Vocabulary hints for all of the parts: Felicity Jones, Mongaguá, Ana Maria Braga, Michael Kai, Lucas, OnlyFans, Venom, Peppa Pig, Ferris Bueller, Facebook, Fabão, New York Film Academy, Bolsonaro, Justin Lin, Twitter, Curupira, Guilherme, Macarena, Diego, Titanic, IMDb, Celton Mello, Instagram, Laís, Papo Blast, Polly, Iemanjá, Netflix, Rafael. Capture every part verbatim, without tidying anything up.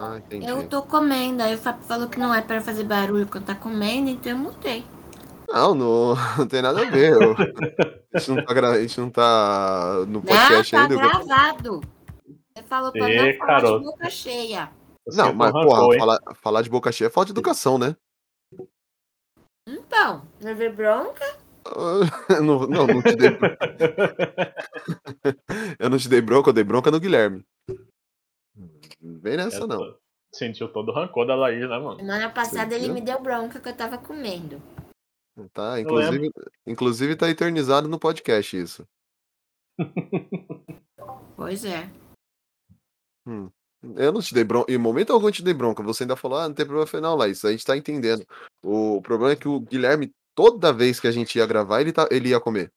Ah, entendi. Eu tô comendo, aí o Fábio falou que não é pra fazer barulho quando tá comendo, então eu mutei. Não, não, não tem nada a ver. Eu... a, gente não tá gra... a gente não tá no podcast não, tá ainda. Tá gravado. Você falou pra e, não falar de boca cheia. Você não, mas arrancou, porra, falar, falar de boca cheia é falta de educação, né? Então, levei bronca? não, não, não te dei bronca. Eu não te dei bronca, eu dei bronca no Guilherme. Não vem nessa, eu não. Tô... sentiu todo o rancor da Laís, né, mano? Semana passada ele me deu bronca que eu tava comendo. Tá, inclusive, inclusive tá eternizado no podcast isso. Pois é. Hum. Eu não te dei bronca, em momento algum eu te dei bronca. Você ainda falou, ah, não tem problema. Falei, não, Laís, a gente tá entendendo. O problema é que o Guilherme, toda vez que a gente ia gravar, ele, tá... ele ia comer.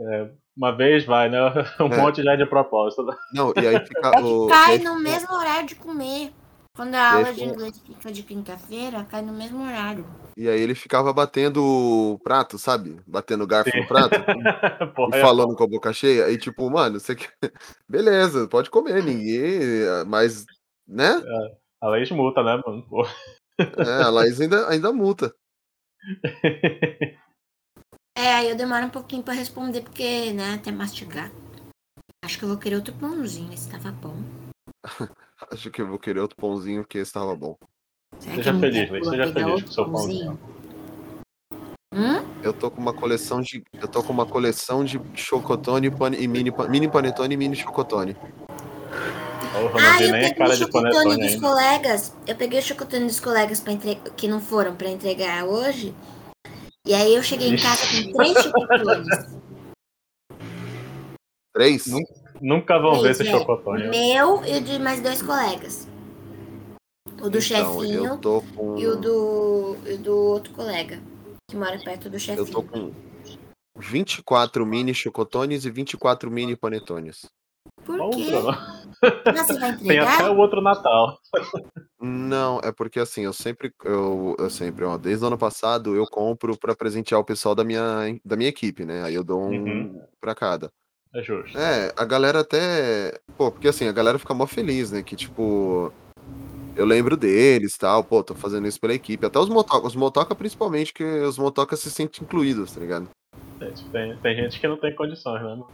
É, uma vez vai, né? Um é. monte já de propósito. Não, e aí fica, é o... que cai no mesmo horário de comer. Quando a aula de inglês fica de quinta-feira, cai no mesmo horário. E aí ele ficava batendo o prato, sabe? Batendo o garfo Sim. no prato. Porra, e falando é com a boca cheia. E tipo, mano, você quer... beleza, pode comer, ninguém... Mas, né? É, a Laís multa, né, mano? Porra. É, a Laís ainda, ainda multa. É, aí eu demoro um pouquinho pra responder, porque, né, até mastigar. Acho que eu vou querer outro pãozinho, esse tava bom. Acho que eu vou querer outro pãozinho, porque esse tava bom. Seja feliz, Laís. Seja feliz com o seu pãozinho. Hum? Eu tô com uma coleção de. Eu tô com uma coleção de chocotone pan, e mini, mini panetone e mini chocotone. Oh, ah, eu peguei o chocotone dos ainda. colegas. Eu peguei o chocotone dos colegas pra entre... que não foram pra entregar hoje. E aí eu cheguei Ixi. em casa com três chocotones. Três? Nunca, nunca vão três, ver esse é. chocotone. Meu e de mais dois colegas. O do então, chefinho com... e o do, e do outro colega, que mora perto do chefinho. Eu tô com vinte e quatro mini chocotones e vinte e quatro mini panetones. Por quê? Você vai entregar? Tem até o outro Natal. Não, é porque assim, eu sempre, eu, eu sempre, ó, desde o ano passado, eu compro pra presentear o pessoal da minha, da minha equipe, né? Aí eu dou um uhum. pra cada. É justo. É, a galera até... Pô, porque assim, a galera fica mó feliz, né? Que tipo... Eu lembro deles e tal, pô, tô fazendo isso pela equipe. Até os motocas, os motoca principalmente, que os motocas se sentem incluídos, tá ligado? Tem, tem gente que não tem condições, né? O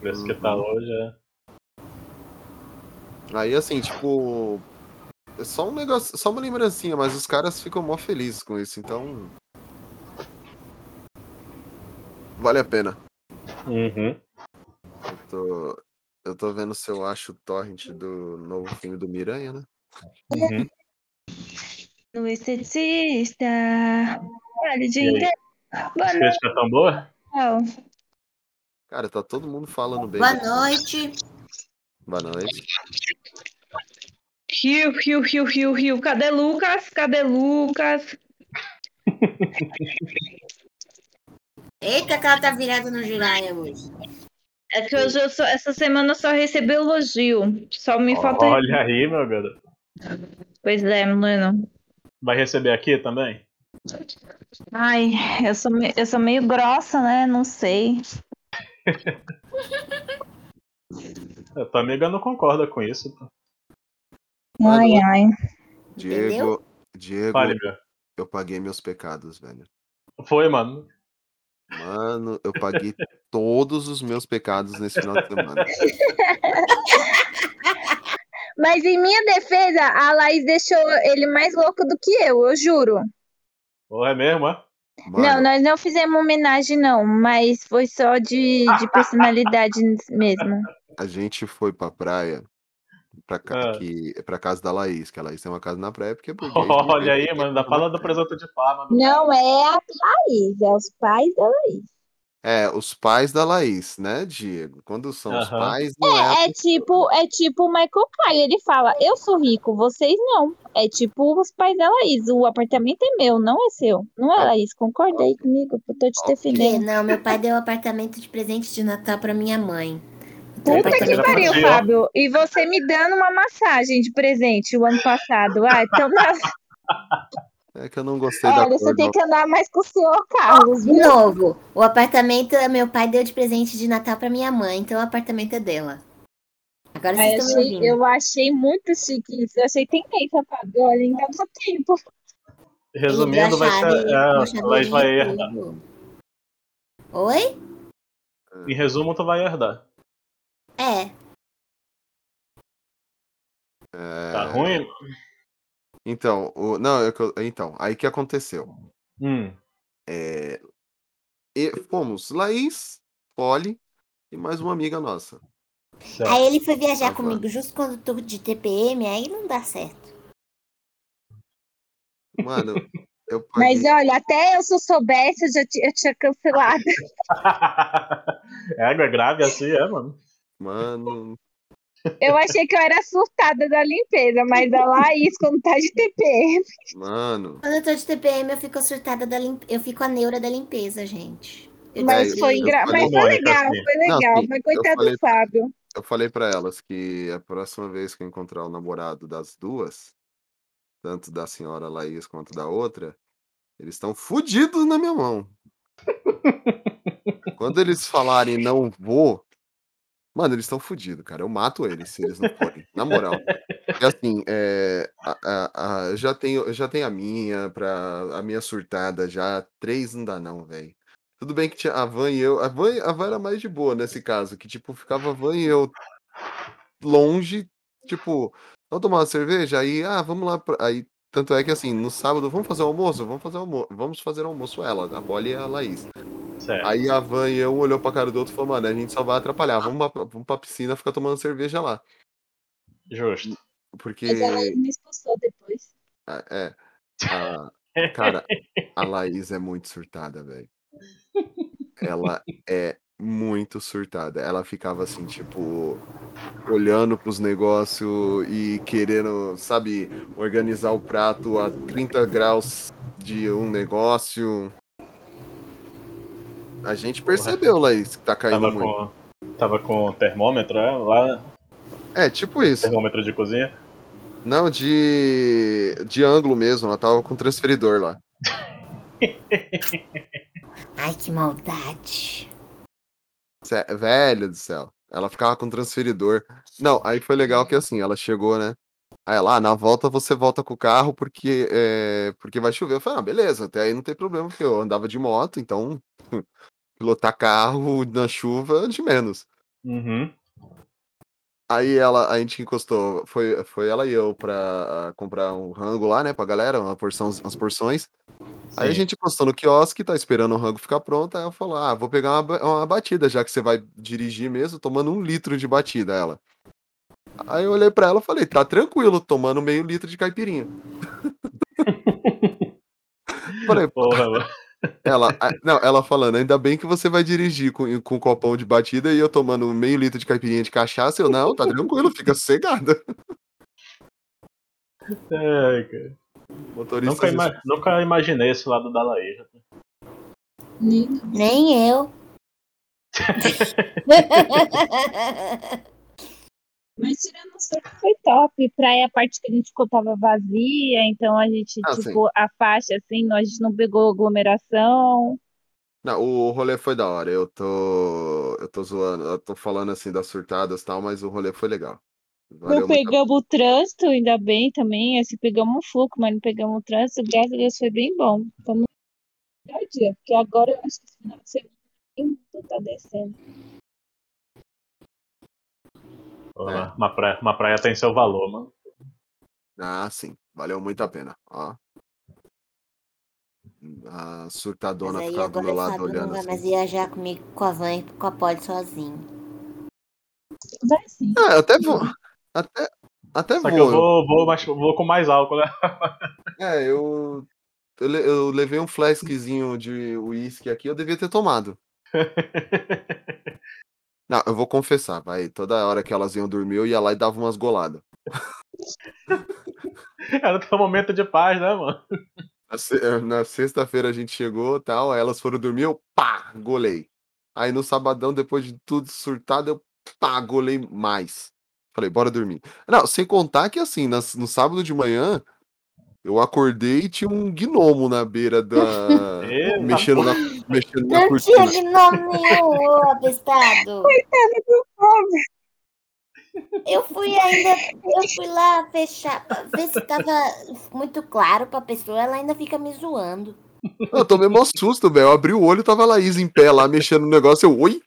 preço uhum. que tá hoje é... Aí, assim, tipo... É só um negócio, só uma lembrancinha, mas os caras ficam mó felizes com isso, então... Vale a pena. Uhum. Eu tô, eu tô vendo se eu acho o torrent do novo filme do Miranha, né? Uhum. No esteticista. Olha, gente. Boa noite. Tá tão boa? Não. Cara, tá todo mundo falando bem. Boa noite. Boa noite. Rio, rio, rio, rio, rio. Cadê Lucas? Cadê Lucas? Eita, que ela tá virada no Jiraya hoje. É que hoje eu só, essa semana eu só recebi elogio. Só me falta. Olha aí, meu garoto. Pois é, menino. Vai receber aqui também? Ai, eu sou, me... eu sou meio grossa, né? Não sei. A tua amiga não concorda com isso. Ai, Mano. ai. Diego, Entendeu? Diego, Fale, eu paguei meus pecados, velho. Foi, mano. Mano, eu paguei todos os meus pecados nesse final de semana. Mas em minha defesa, a Laís deixou ele mais louco do que eu, eu juro. Ou é mesmo, é? Mano. Não, nós não fizemos homenagem, não. Mas foi só de, de personalidade mesmo. A gente foi pra praia, pra, ca... ah. que... pra casa da Laís, que a Laís tem uma casa na praia, porque é burguês. Olha aí, mano, da fala do presunto de Parma. Não é a Laís, é os pais da Laís. É, os pais da Laís, né, Diego? Quando são uhum. os pais... Não é, é, é tipo é o tipo Michael Kai, ele fala, eu sou rico, vocês não. É tipo os pais da Laís, o apartamento é meu, não é seu. Não é, ah, Laís? Concorda aí comigo, eu tô te okay. defendendo. Não, meu pai deu um apartamento de presente de Natal pra minha mãe. Então, puta que pariu, Fábio. E você me dando uma massagem de presente o ano passado. Ah, então... É que eu não gostei Olha, da Olha, você cor, tem não. que andar mais com o senhor Carlos. De novo, o apartamento meu pai deu de presente de Natal pra minha mãe, então o apartamento é dela. Agora vocês estão me ouvindo. Eu achei muito chique isso. Eu achei, tentei, Fabio. Olha, ainda dá tempo. Resumindo, vai ser... É, Laís vai herdar. Oi? Em resumo, tu vai herdar. É. Tá ruim? Então, o, não, eu, então, aí que aconteceu? Hum. É, e, fomos Laís, Polly e mais uma amiga nossa. Certo. Aí ele foi viajar Mas, comigo justo quando tô de T P M, aí não dá certo. Mano, eu paguei... Mas olha, até eu se eu soubesse, eu já tinha, eu tinha cancelado. É, é grave assim, é, mano. Mano... Eu achei que eu era surtada da limpeza, mas a Laís, quando tá de T P M... Mano... Quando eu tô de T P M, eu fico surtada da limpeza, eu fico a neura da limpeza, gente. Eu mas, foi engra... mas foi legal, assim. foi legal, não, mas coitado falei, do Fábio. Eu falei pra elas que a próxima vez que eu encontrar o namorado das duas, tanto da senhora Laís quanto da outra, eles estão fudidos na minha mão. Quando eles falarem não vou... Mano, eles estão fodidos, cara. Eu mato eles se eles não forem. Na moral. E assim, é, a, a, a, já, tenho, já tenho a minha, pra, a minha surtada já. Três não dá, não, velho. Tudo bem que tinha a Van e eu. A Van, a Van era mais de boa nesse caso, que tipo, ficava a Van e eu longe, tipo, vamos tomar uma cerveja? Aí, ah, vamos lá. Pra... Aí, tanto é que assim, no sábado, vamos fazer o almoço? Vamos fazer o almoço. Vamos fazer o almoço ela, a Polly e a Laís. Certo. Aí a Van e eu olhou pra cara do outro e falou, mano, a gente só vai atrapalhar, vamos pra, vamos pra piscina ficar tomando cerveja lá. Justo. Porque... Mas a Laís me expulsou depois. Ah, é. A... Cara, a Laís é muito surtada, velho. Ela é muito surtada. Ela ficava assim, tipo, olhando pros negócios e querendo, sabe, organizar o prato a trinta graus de um negócio... A gente percebeu, Laís, que tá caindo tava muito. Com, tava com o termômetro lá? É, tipo isso. Termômetro de cozinha? Não, de de ângulo mesmo. Ela tava com transferidor lá. Ai, que maldade. Cé, velho do céu. Ela ficava com transferidor. Não, aí foi legal que assim, ela chegou, né? Aí lá, na volta você volta com o carro porque, é, porque vai chover. Eu falei, ah, beleza, até aí não tem problema, porque eu andava de moto, então... Pilotar carro na chuva de menos. Uhum. Aí ela, a gente encostou, foi, foi ela e eu pra comprar um rango lá, né, pra galera, uma porção, umas porções. Sim. Aí a gente encostou no quiosque, tá esperando o rango ficar pronto. Aí eu falo, ah, vou pegar uma, uma batida, já que você vai dirigir mesmo, tomando um litro de batida, ela. Aí eu olhei pra ela e falei, tá tranquilo, tomando meio litro de caipirinha. Falei, porra, mano. Ela, não, ela falando, ainda bem que você vai dirigir com, com um copão de batida e eu tomando meio litro de caipirinha de cachaça. Eu, não, tá tranquilo, fica sossegada. É, cara. Motorista nunca, ima- nunca imaginei esse lado da Laís. Nem, nem eu. Mas tirando o surto foi top. Praia, a parte que a gente ficou tava vazia, então a gente, ah, tipo, sim. A faixa, assim, a gente não pegou aglomeração. Não, o rolê foi da hora. Eu tô. Eu tô zoando, eu tô falando assim das surtadas e tal, mas o rolê foi legal. Valeu, não pegamos muito... o trânsito, ainda bem também. Assim, pegamos um foco, mas não pegamos o trânsito. Graças a Deus foi bem bom. Estamos no melhor dia, porque agora eu acho que esse final de semana tá descendo. É. Uma, praia, uma praia tem seu valor, mano. Ah, sim. Valeu muito a pena. Ó. A surtadona ficava do meu lado olhando. Não vai assim. Mas viajar comigo, com a Van e com a Polly sozinho. Vai sim. Ah, até vou. Até, até Só vou. Que eu vou, vou, mas vou com mais álcool, né? É, eu, eu, eu levei um flaskzinho de uísque aqui, eu devia ter tomado. Não, eu vou confessar, vai. Toda hora que elas iam dormir, eu ia lá e dava umas goladas. Era um momento de paz, né, mano? Na sexta-feira a gente chegou e tal, aí elas foram dormir, eu pá, golei. Aí no sabadão, depois de tudo surtado, eu pá, golei mais. Falei, bora dormir. Não, sem contar que assim, no sábado de manhã, eu acordei e tinha um gnomo na beira da... Eita, mexendo na... Mexendo não na cortina. Não tinha gnomo nenhum, abestado. Coitado do pobre. Eu fui ainda, eu fui lá fechar, pra ver se tava muito claro pra pessoa, ela ainda fica me zoando. Eu tomei mó susto, velho. Eu abri o olho e tava a Laís em pé lá, mexendo no negócio, eu, oi?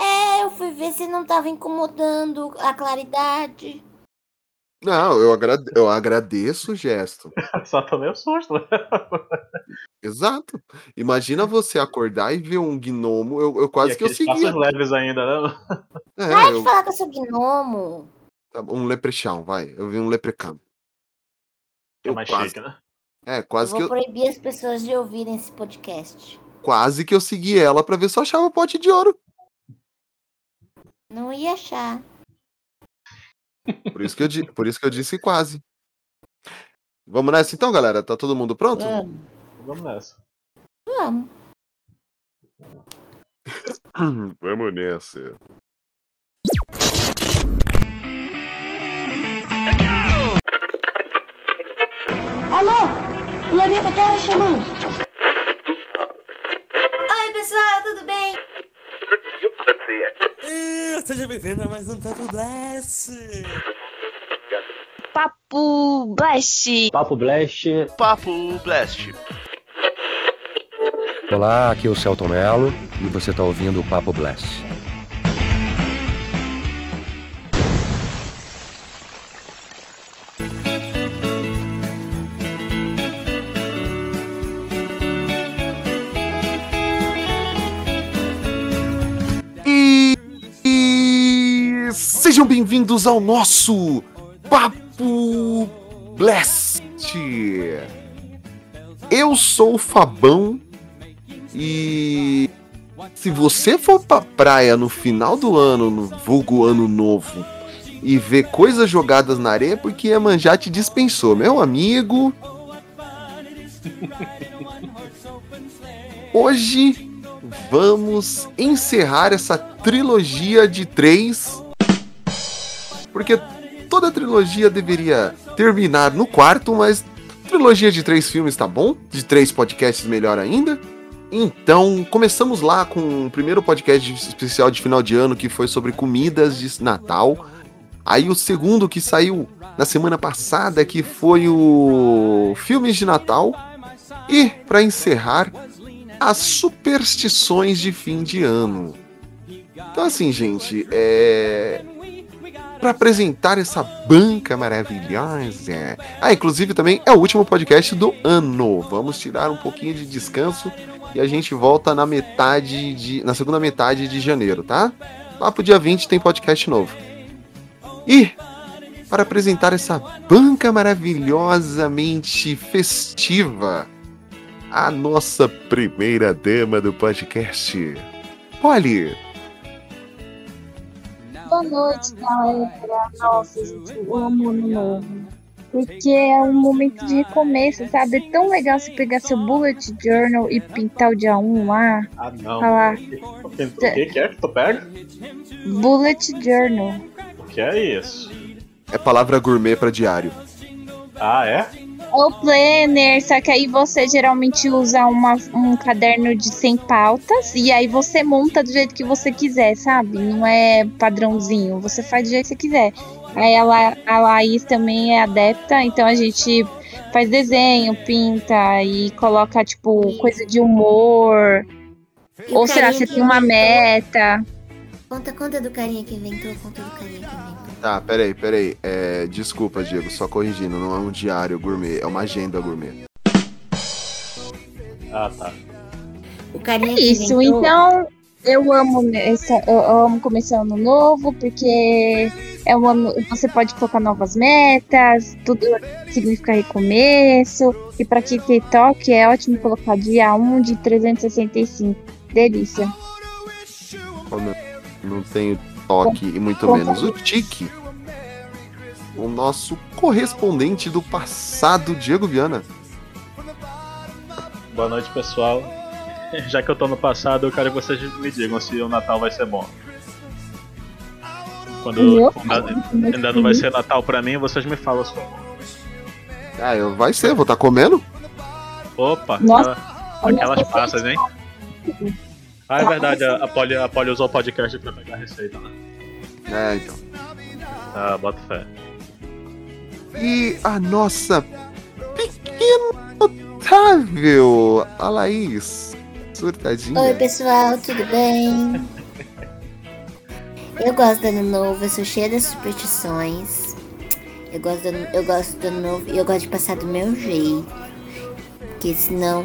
É, eu fui ver se não tava incomodando a claridade. Não, eu, agrade... eu agradeço o gesto. Só tomei um susto. Exato. Imagina você acordar e ver um gnomo. Eu, eu quase e que eu segui. Passos leves ainda, né? É, vai eu... de falar que eu sou gnomo. Um leprechão, vai. Eu vi um leprecão. É mais quase... chique, né? É, quase eu vou que eu... proibir as pessoas de ouvirem esse podcast. Quase que eu segui ela pra ver se eu achava o pote de ouro. Não ia achar. Por isso, que eu, por isso que eu disse quase. Vamos nessa então, galera? Tá todo mundo pronto? Vamos, Vamos nessa. Vamos. Vamos nessa. Alô? Planeta Terra chamando. Oi, pessoal, tudo bem? Seja bem-vindo a mais um Papo Blast. Papo Blast. Papo Blast. Papo Blast. Olá, aqui é o Celton Mello e você está ouvindo o Papo Blast. Sejam bem-vindos ao nosso Papo Blast. Eu sou o Fabão e se você for pra praia no final do ano, no vulgo ano novo, e ver coisas jogadas na areia, porque Iemanjá te dispensou, meu amigo. Hoje vamos encerrar essa trilogia de três... Porque toda trilogia deveria terminar no quarto, mas trilogia de três filmes tá bom, de três podcasts melhor ainda. Então, começamos lá com o primeiro podcast especial de final de ano, que foi sobre comidas de Natal. Aí o segundo, que saiu na semana passada, que foi o Filmes de Natal. E, para encerrar, as superstições de fim de ano. Então, assim, gente, é... para apresentar essa banca maravilhosa. Ah, inclusive também é o último podcast do ano. Vamos tirar um pouquinho de descanso e a gente volta na metade de, na segunda metade de janeiro, tá? Lá pro dia vinte tem podcast novo. E para apresentar essa banca maravilhosamente festiva, a nossa primeira dama do podcast, Polly. Boa noite, galera. Nossa, gente, eu amo ano novo. Porque é um momento de recomeço, sabe? É tão legal você pegar seu bullet journal e pintar o dia um lá. Ah, não. Falar. O que, o que é que tu pega? Bullet journal. O que é isso? É palavra gourmet pra diário. Ah, é? É o planner, só que aí você geralmente usa uma, um caderno de cem pautas e aí você monta do jeito que você quiser, sabe? Não é padrãozinho, você faz do jeito que você quiser. Aí a, La, a Laís também é adepta, então a gente faz desenho, pinta e coloca, tipo, coisa de humor. E ou será que você tem uma meta? Conta, conta do carinha que inventou, conta do carinha que inventou. Tá, peraí, peraí. É, desculpa, Diego, só corrigindo. Não é um diário gourmet, é uma agenda gourmet. Ah, tá. O carinha é isso, que inventou... então eu amo, essa, eu amo começar ano novo, porque é um ano, você pode colocar novas metas, tudo significa recomeço. E pra quem tem toque, é ótimo colocar dia um de trezentos e sessenta e cinco. Delícia. Como eu não tenho... toque e muito menos o tique, o nosso correspondente do passado, Diego Viana. Boa noite, pessoal. Já que eu tô no passado, eu quero que vocês me digam se o Natal vai ser bom. Quando ainda, ainda não vai ser Natal pra mim, vocês me falam só. Ah, eu, vai ser, vou estar tá comendo? Opa, nossa, aquela, aquelas passas, hein? Ah, é verdade, a Polly, a Polly usou o podcast pra pegar a receita, né? É, então. Ah, bota fé. E a nossa pequena notável, a Laís. Surtadinha. Oi, pessoal, tudo bem? Eu gosto do ano novo, eu sou cheia das superstições. Eu gosto do ano, eu gosto do ano novo e eu gosto de passar do meu jeito. Porque senão,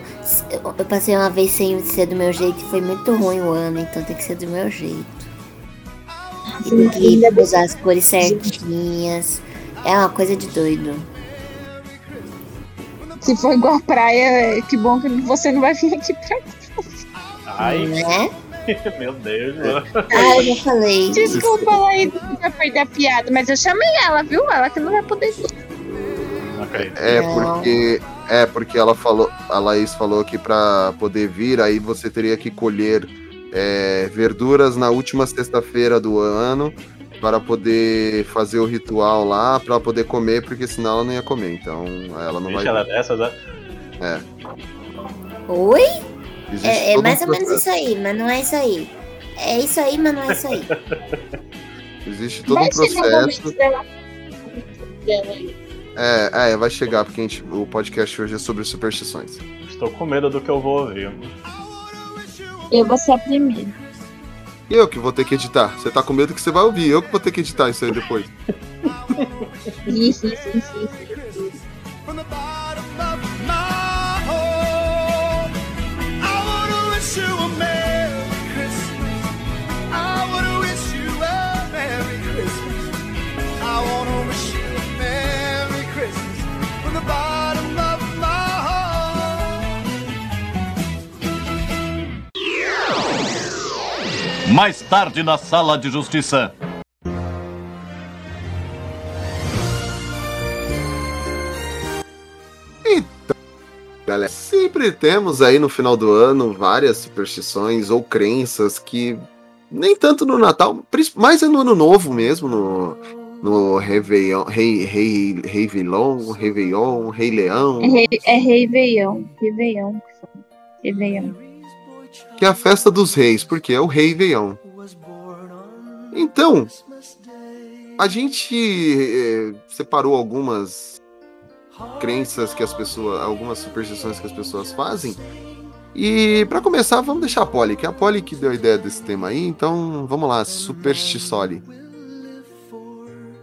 eu passei uma vez sem ser do meu jeito e foi muito ruim o ano, então tem que ser do meu jeito. E tem que usar as cores certinhas. É uma coisa de doido. Se for igual a praia, que bom que você não vai vir aqui pra casa. Ai, né? Meu Deus, mano. Ai, eu já falei. Desculpa, Laís, já perdi a piada, mas eu chamei ela, viu? Ela que não vai poder vir. Okay. É, porque, é porque ela falou, a Laís falou que pra poder vir, aí você teria que colher é, verduras na última sexta-feira do ano para poder fazer o ritual lá, para poder comer, porque senão ela não ia comer, então ela não Deixa vai... ela dessas, né? É. Oi? É, é mais um ou menos isso aí, mas não é isso aí. É isso aí, mas não é isso aí. Existe todo vai um processo... Dela. É, é, vai chegar, porque a gente, o podcast hoje é sobre superstições. Estou com medo do que eu vou ouvir. Eu vou ser a primeira. Eu que vou ter que editar. Você tá com medo que você vai ouvir. Eu que vou ter que editar isso aí depois. Isso, isso, isso, isso. Mais tarde na Sala de Justiça. Então, galera, sempre temos aí no final do ano várias superstições ou crenças que nem tanto no Natal, mas é no Ano Novo mesmo, no, no Réveillon, Rei, Rei, Réveillon, Réveillon, Rei Leão. É, Rei, é Réveillon, Réveillon, Réveillon. Que é a festa dos reis, porque é o Rei Veião. Então, a gente é, separou algumas crenças que as pessoas, algumas superstições que as pessoas fazem. E para começar, vamos deixar a Polly, que é a Polly que deu a ideia desse tema aí. Então, vamos lá, superstiçole.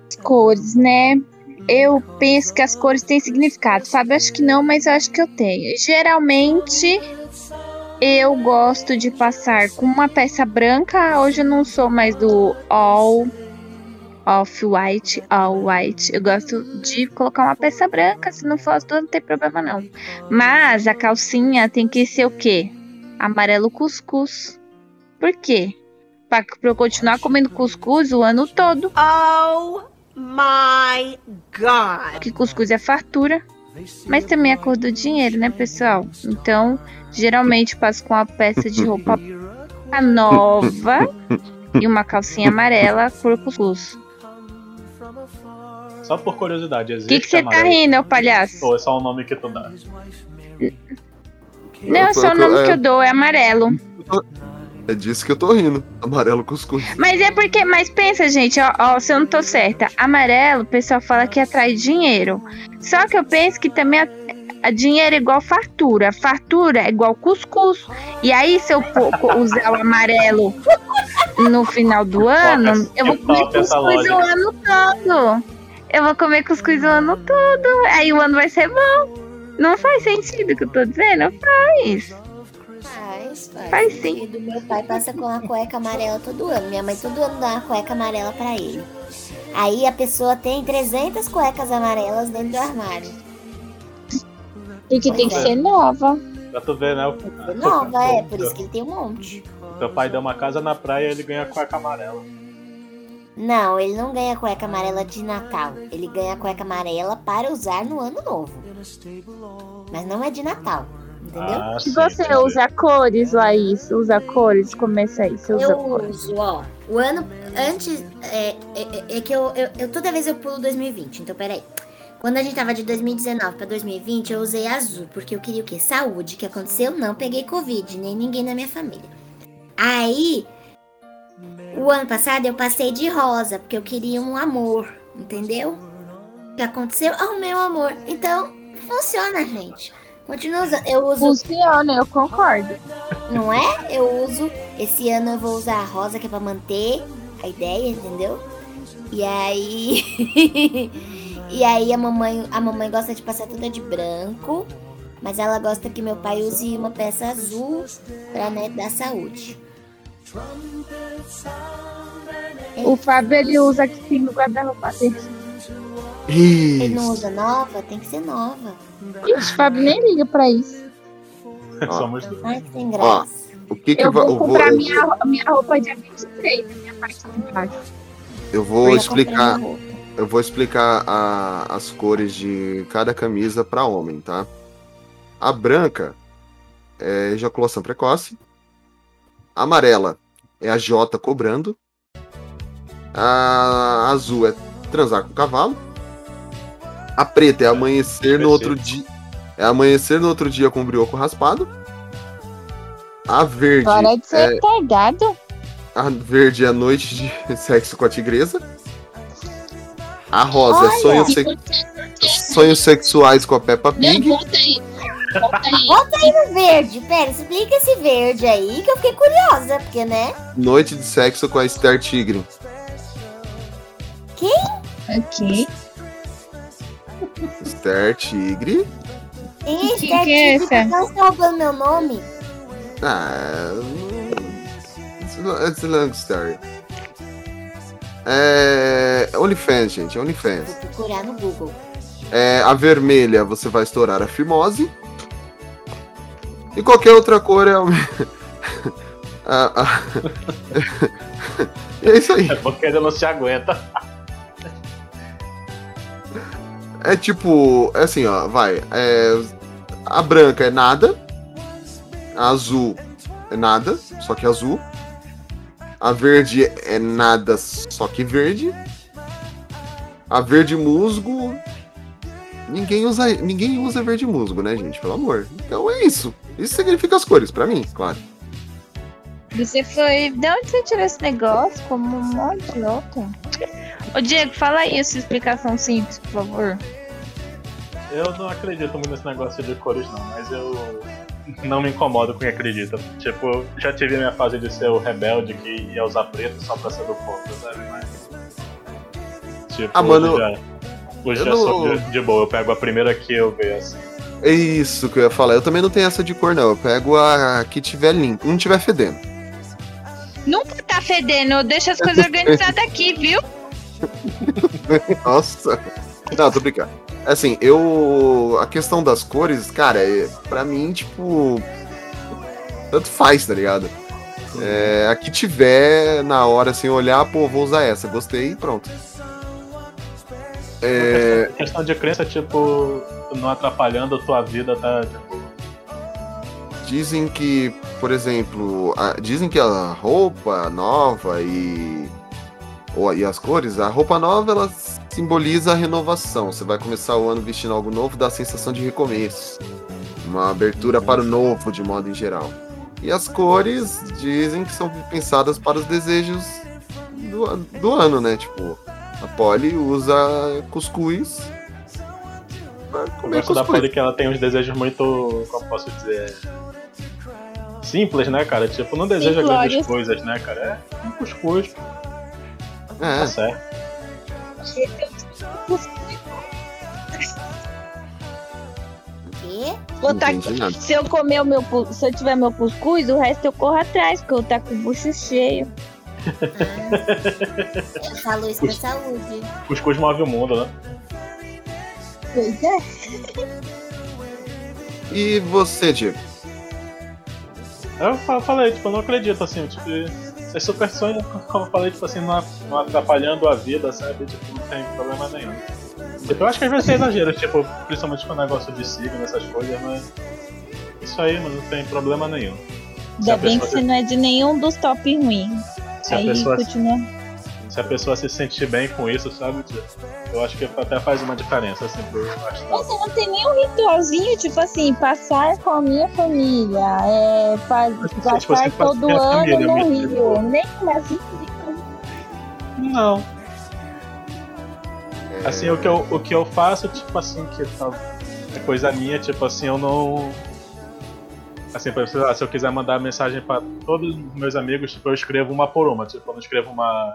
As cores, né? Eu penso que as cores têm significado, sabe? Acho que não, mas eu acho que eu tenho. Geralmente... eu gosto de passar com uma peça branca. Hoje eu não sou mais do all off-white, all white. Eu gosto de colocar uma peça branca. Se não for as duas, não tem problema não. Mas a calcinha tem que ser o quê? Amarelo cuscuz. Por quê? Pra, pra eu continuar comendo cuscuz o ano todo. Oh my God! Porque cuscuz é fartura. Mas também é a cor do dinheiro, né, pessoal? Então, geralmente passo com uma peça de roupa nova e uma calcinha amarela por cuscuz. Só por curiosidade, existe. O que você tá rindo, é o palhaço? Ou é só o nome que tu dá? Não, é só o nome que eu dou, é amarelo. É disso que eu tô rindo, amarelo cuscuz. Mas é porque, mas pensa, gente, ó, ó, se eu não tô certa, amarelo, o pessoal fala que atrai dinheiro. Só que eu penso que também a, a dinheiro é igual fartura, fartura é igual cuscuz. E aí, se eu usar o amarelo no final do ano, eu vou comer cuscuz o ano todo. Eu vou comer cuscuz o ano todo. Aí o ano vai ser bom. Não faz sentido o que eu tô dizendo? Faz. Faz, faz. Faz sim. Do meu pai passa com a cueca amarela todo ano. Minha mãe todo ano dá uma cueca amarela pra ele. Aí a pessoa tem trezentas cuecas amarelas dentro do armário. E que pois tem é. que ser nova. Pra tu ver, né? O... Tem que ser nova, é. Por isso que ele tem um monte. Teu pai deu uma casa na praia e ele ganha cueca amarela. Não, ele não ganha cueca amarela de Natal. Ele ganha cueca amarela para usar no Ano Novo. Mas não é de Natal. Entendeu? Ah, se você sim, usa sim. cores, Laís, usa cores, começa aí. Você usa eu cores. uso, ó. O ano antes. É, é, é que eu, eu, eu. Toda vez eu pulo dois mil e vinte, então peraí. Quando a gente tava de dois mil e dezenove pra dois mil e vinte, eu usei azul, porque eu queria o quê? Saúde. O que aconteceu? Não peguei Covid, nem ninguém na minha família. Aí. O ano passado eu passei de rosa, porque eu queria um amor, entendeu? O que aconteceu? Arrumei um amor. Então, funciona, gente. Continua usando. Eu uso... Funciona, eu concordo. Não é? Eu uso... Esse ano eu vou usar a rosa, que é pra manter a ideia, entendeu? E aí... e aí a mamãe, a mamãe gosta de passar toda de branco, mas ela gosta que meu pai use uma peça azul pra, né, dar saúde. O Fábio, ele usa que sim no guarda-roupa dele. Isso. Ele não usa nova? Tem que ser nova. Gente, o Fábio nem liga pra isso. Somos dois. Ai, que tem graça. Ó, o que que eu vou, eu vou comprar vou... Minha, minha roupa dia vinte e três, minha parte de baixo. Eu vou eu explicar... Eu vou explicar a, as cores de cada camisa pra homem, tá? A branca é ejaculação precoce. A amarela é a Jota cobrando. A azul é transar com o cavalo. A preta é amanhecer no outro dia. É amanhecer no outro dia com o brioco raspado. A verde. Para de ser é... pegado. A verde é a noite de sexo com a tigresa. A rosa Olha, é sonhos, se... sonhos sexuais com a Peppa Pig. Não, volta aí. Volta aí. Volta aí no verde. Pera, explica esse verde aí que eu fiquei curiosa, porque, né? Noite de sexo com a Esther Tigre. Quem? Ok. Esther Tigre. Ei, que Esther que é Tigre, essa? Não está roubando meu nome. Ah, it's a long story. É... OnlyFans, gente, OnlyFans. Vou procurar no Google. É, a vermelha, você vai estourar a fimose. E qualquer outra cor é... a, a... é isso aí. É porque ele não se aguenta. É tipo... É assim, ó, vai. É, a branca é nada. A azul é nada, só que azul. A verde é nada, só que verde. A verde musgo... Ninguém usa, ninguém usa verde musgo, né, gente? Pelo amor. Então é isso. Isso significa as cores, pra mim, claro. Você foi... De onde você tirou esse negócio? Como um monte de louco. Ô, Diego, fala aí essa explicação simples, por favor. Eu não acredito muito nesse negócio de cores, não. Mas eu... Não me incomodo com quem acredita. Tipo, já tive a minha fase de ser o rebelde que ia usar preto só pra ser do ponto, sabe? Mas... Tipo, ah, mano, já, hoje já não... sou de, de boa, eu pego a primeira que eu vejo assim. É isso que eu ia falar. Eu também não tenho essa de cor, não. Eu pego a que tiver limpo, não tiver fedendo. Nunca tá fedendo, eu deixo as coisas organizadas aqui, viu? Nossa. Não, tô brincando. Assim, eu... A questão das cores, cara, é, pra mim, tipo... Tanto faz, tá ligado? É, a que tiver na hora, assim, olhar, pô, vou usar essa. Gostei e pronto. É... A questão de crença, tipo, não atrapalhando a tua vida, tá? Tipo... Dizem que, por exemplo... A... Dizem que a roupa nova e... Oh, e as cores, a roupa nova, ela simboliza a renovação. Você vai começar o ano vestindo algo novo, dá a sensação de recomeço. Uma abertura para o novo, de modo em geral. E as cores dizem que são pensadas para os desejos do, do ano, né? Tipo, a Polly usa cuscuz para comer. Eu gosto cuscuz. Da Polly, que ela tem uns desejos muito, como posso dizer... Simples, né, cara? Tipo, não deseja grandes coisas, né, cara? É um cuscuz. É. Tá certo. Aqui, se eu comer o meu, se eu tiver meu cuscuz, o resto eu corro atrás, porque eu tá com o bucho cheio. Ah, eu falo isso pra saúde. Cuscuz move o mundo, né? Pois é. E você, Diego? Eu falei, tipo, eu não acredito assim, tipo. Essas superstições, como eu falei, tipo assim, não atrapalhando a vida, sabe? Tipo, não tem problema nenhum. Eu acho que às vezes é exagero, tipo, principalmente com o negócio de signo, essas coisas, mas... Isso aí, mano, não tem problema nenhum. Ainda bem que você não é de nenhum dos top ruins. Se aí, a pessoa continua... Se a pessoa se sentir bem com isso, sabe? Tipo, eu acho que até faz uma diferença, assim, pro astral. Nossa, não tem nenhum ritualzinho, tipo assim, passar com a minha família, é, pa- passar tipo, todo ano família, no Rio, tipo... nem assim, Não. É... Assim, o que, eu, o que eu faço, tipo assim, que é coisa minha, tipo assim, eu não... Assim, por exemplo, se eu quiser mandar mensagem pra todos os meus amigos, tipo, eu escrevo uma por uma. Tipo, eu não escrevo uma...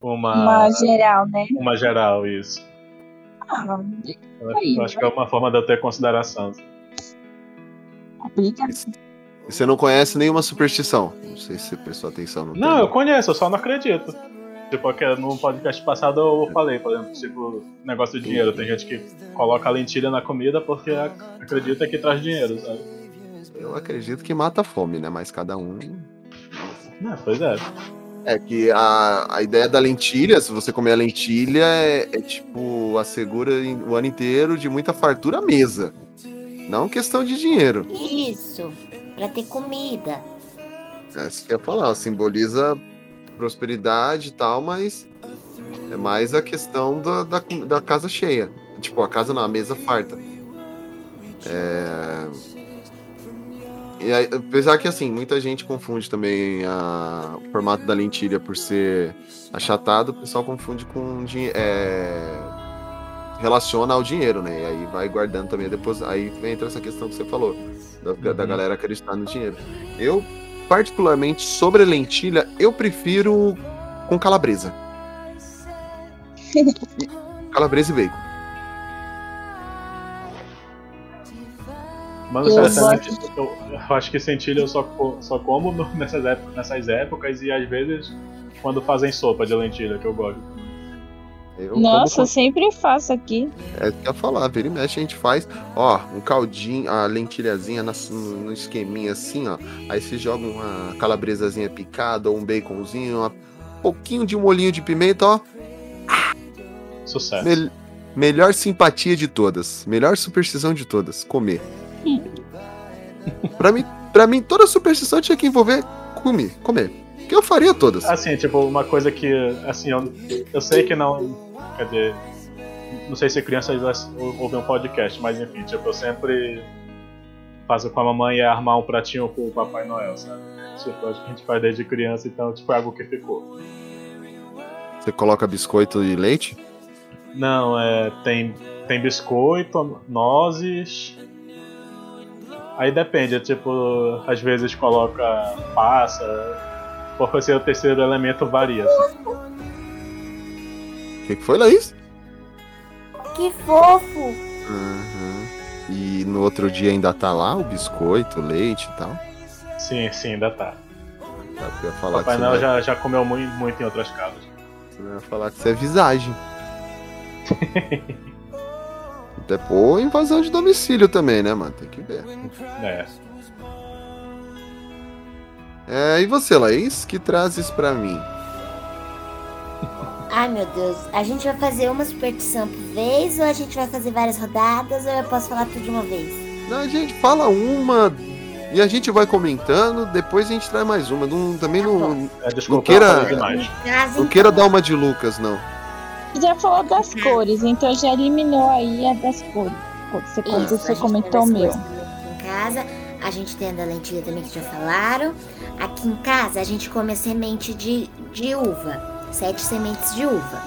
Uma... Uma geral, né? Uma geral, isso. Ah, aí, eu acho vai. que é uma forma de eu ter consideração. Aplica. Você não conhece nenhuma superstição? Não sei se você prestou atenção no... Não, eu conheço, eu só não acredito. Tipo, no podcast passado eu falei, por exemplo, tipo, negócio de dinheiro. Tem gente que coloca lentilha na comida porque acredita que traz dinheiro, sabe? Eu acredito que mata a fome, né? Mas cada um... Não, pois é. É que a, a ideia da lentilha, se você comer a lentilha, é, é tipo, assegura o ano inteiro de muita fartura à mesa. Não questão de dinheiro. Isso, pra ter comida. É isso que eu ia falar, simboliza prosperidade e tal, mas é mais a questão da, da, da casa cheia. Tipo, a casa não, a mesa farta. É... E aí, apesar que, assim, muita gente confunde também a, o formato da lentilha por ser achatado, o pessoal confunde com... É, relaciona ao dinheiro, né? E aí vai guardando também depois. Aí entra essa questão que você falou, da, da galera acreditar no dinheiro. Eu, particularmente, sobre a lentilha, eu prefiro com calabresa. Calabresa e bacon. Mano, eu, sinceramente, eu, eu acho que centilha eu só, só como nessas épocas, nessas épocas e às vezes quando fazem sopa de lentilha, que eu gosto. Eu Nossa, como... eu sempre faço aqui. É que eu ia falar, vira e mexe, a gente faz, ó, um caldinho, a lentilhazinha na, no esqueminha assim, ó. Aí você joga uma calabresazinha picada ou um baconzinho, um pouquinho de molhinho de pimenta, ó. Sucesso. Me- melhor simpatia de todas, melhor superstição de todas, comer. pra, mim, pra mim, toda superstição tinha que envolver comer, comer. Que eu faria todas. Assim, tipo, uma coisa que, assim, eu, eu sei que não... Cadê? Não sei se crianças ouvem um podcast, mas enfim, tipo, eu sempre faço com a mamãe é armar um pratinho com o Papai Noel, sabe? Tipo, acho que a gente faz desde criança, então, tipo, é algo que ficou. Você coloca biscoito e leite? Não, é... Tem, tem biscoito, nozes... Aí depende, tipo, às vezes coloca passa, por ser o terceiro elemento varia. O que, que foi, Laís? Que fofo! Uhum. E no outro dia ainda tá lá o biscoito, o leite e tal? Sim, sim, ainda tá. O Papai Noel já, vai... já comeu muito, muito em outras casas. Você vai falar que isso é visagem. Ou invasão de domicílio também, né, mano? Tem que ver. É. É, e você, Laís? Que trazes pra mim? Ai, meu Deus. A gente vai fazer uma superstição por vez ou a gente vai fazer várias rodadas ou eu posso falar tudo de uma vez? Não, a gente fala uma e a gente vai comentando, depois a gente traz mais uma. Não, também tá não, é, desculpa, não queira, não queira dar uma de Lucas, não. Já falou das cores, então já eliminou aí a das cores. Você, Isso, você comentou o meu. Em casa, a gente tem a da lentilha também que já falaram. Aqui em casa, a gente come a semente de, de uva. Sete sementes de uva.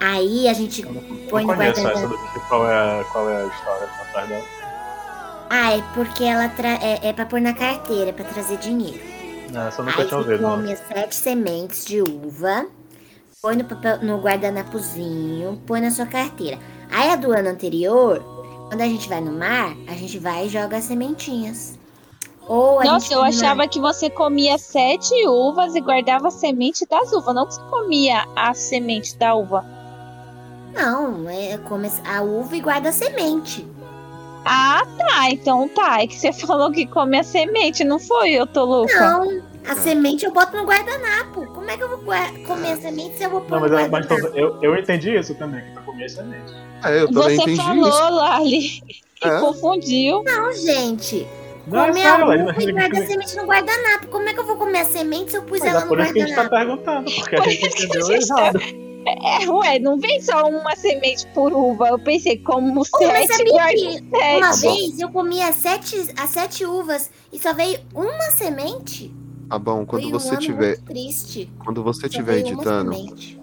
Aí a gente eu põe no guardanapo. Qual é, qual é a história pra trás dela? Ah, é porque ela tra... é, é pra pôr na carteira, é pra trazer dinheiro. Não, essa eu nunca aí tinha ouvido. Come as sete sementes de uva. Põe no, papel, no guardanapozinho, põe na sua carteira. Aí a do ano anterior, quando a gente vai no mar, a gente vai e joga as sementinhas. Ou a Nossa, gente eu achava que você comia sete uvas e guardava a semente das uvas. Não que você comia a semente da uva. Não, é, come a uva e guarda a semente. Ah, tá. Então tá. É que você falou que come a semente, não foi, eu tô louca? Não. A semente eu boto no guardanapo. Como é que eu vou comer a semente se eu vou pôr no guardanapo? Mas eu, eu entendi isso também, que eu comi a semente. É, eu também entendi isso. Você falou, Lali, e é. confundiu. Não, gente. Não, comer a uva e guarda a semente no guardanapo. Como é que eu vou comer a semente se eu pus ela no guardanapo? É por isso que a gente tá perguntando, porque a gente entendeu errado. É, ué, não vem só uma semente por uva. Eu pensei, como sete guardas. Uma vez eu comi as sete, as sete uvas e só veio uma semente. Fabão, quando foi você um tiver triste. Quando você estiver editando,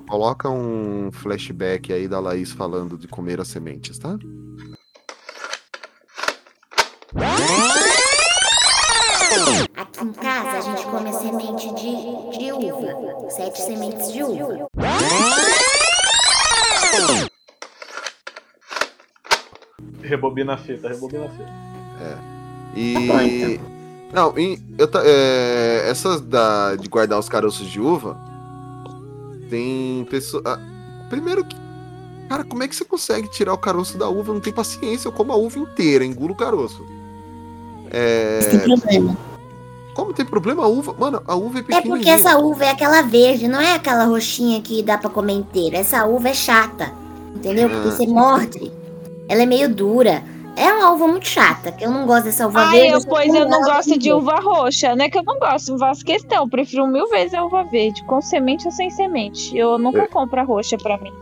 coloca um flashback aí da Laís falando de comer as sementes, tá? Aqui em casa a gente come a semente de, de uva, sete sementes de uva. Rebobina a fita, rebobina a fita. É. E... Tá bom, então. Não, e eu, é, essas da, de guardar os caroços de uva, tem pessoa... Ah, primeiro, cara, como é que você consegue tirar o caroço da uva? Eu não tenho paciência, eu como a uva inteira, engulo o caroço. É... Mas tem problema. Como tem problema a uva? Mano, a uva é pequenininha. É porque essa uva é aquela verde, não é aquela roxinha que dá pra comer inteira. Essa uva é chata, entendeu? Ah. Porque você morde, ela é meio dura. É uma uva muito chata, que eu não gosto dessa uva ah, verde. Ah, eu, pois eu não gosto de uva roxa, né? Que eu não gosto, não faço questão. Eu prefiro mil vezes a uva verde, com semente ou sem semente. Eu nunca é. compro a roxa pra mim.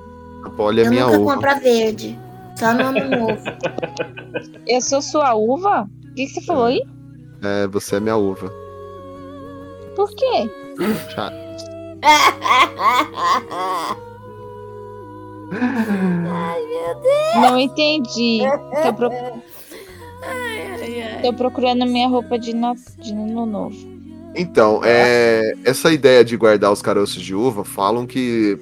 A Polly é minha uva. Eu nunca compro a verde, só no ano novo. Eu sou sua uva? O que, que você falou aí? É, você é minha uva. Por quê? Chato. Ai, meu Deus! Não entendi. Tô, pro... ai, ai, ai. Tô procurando minha roupa de, no... de ano novo. Então, é... essa ideia de guardar os caroços de uva, falam que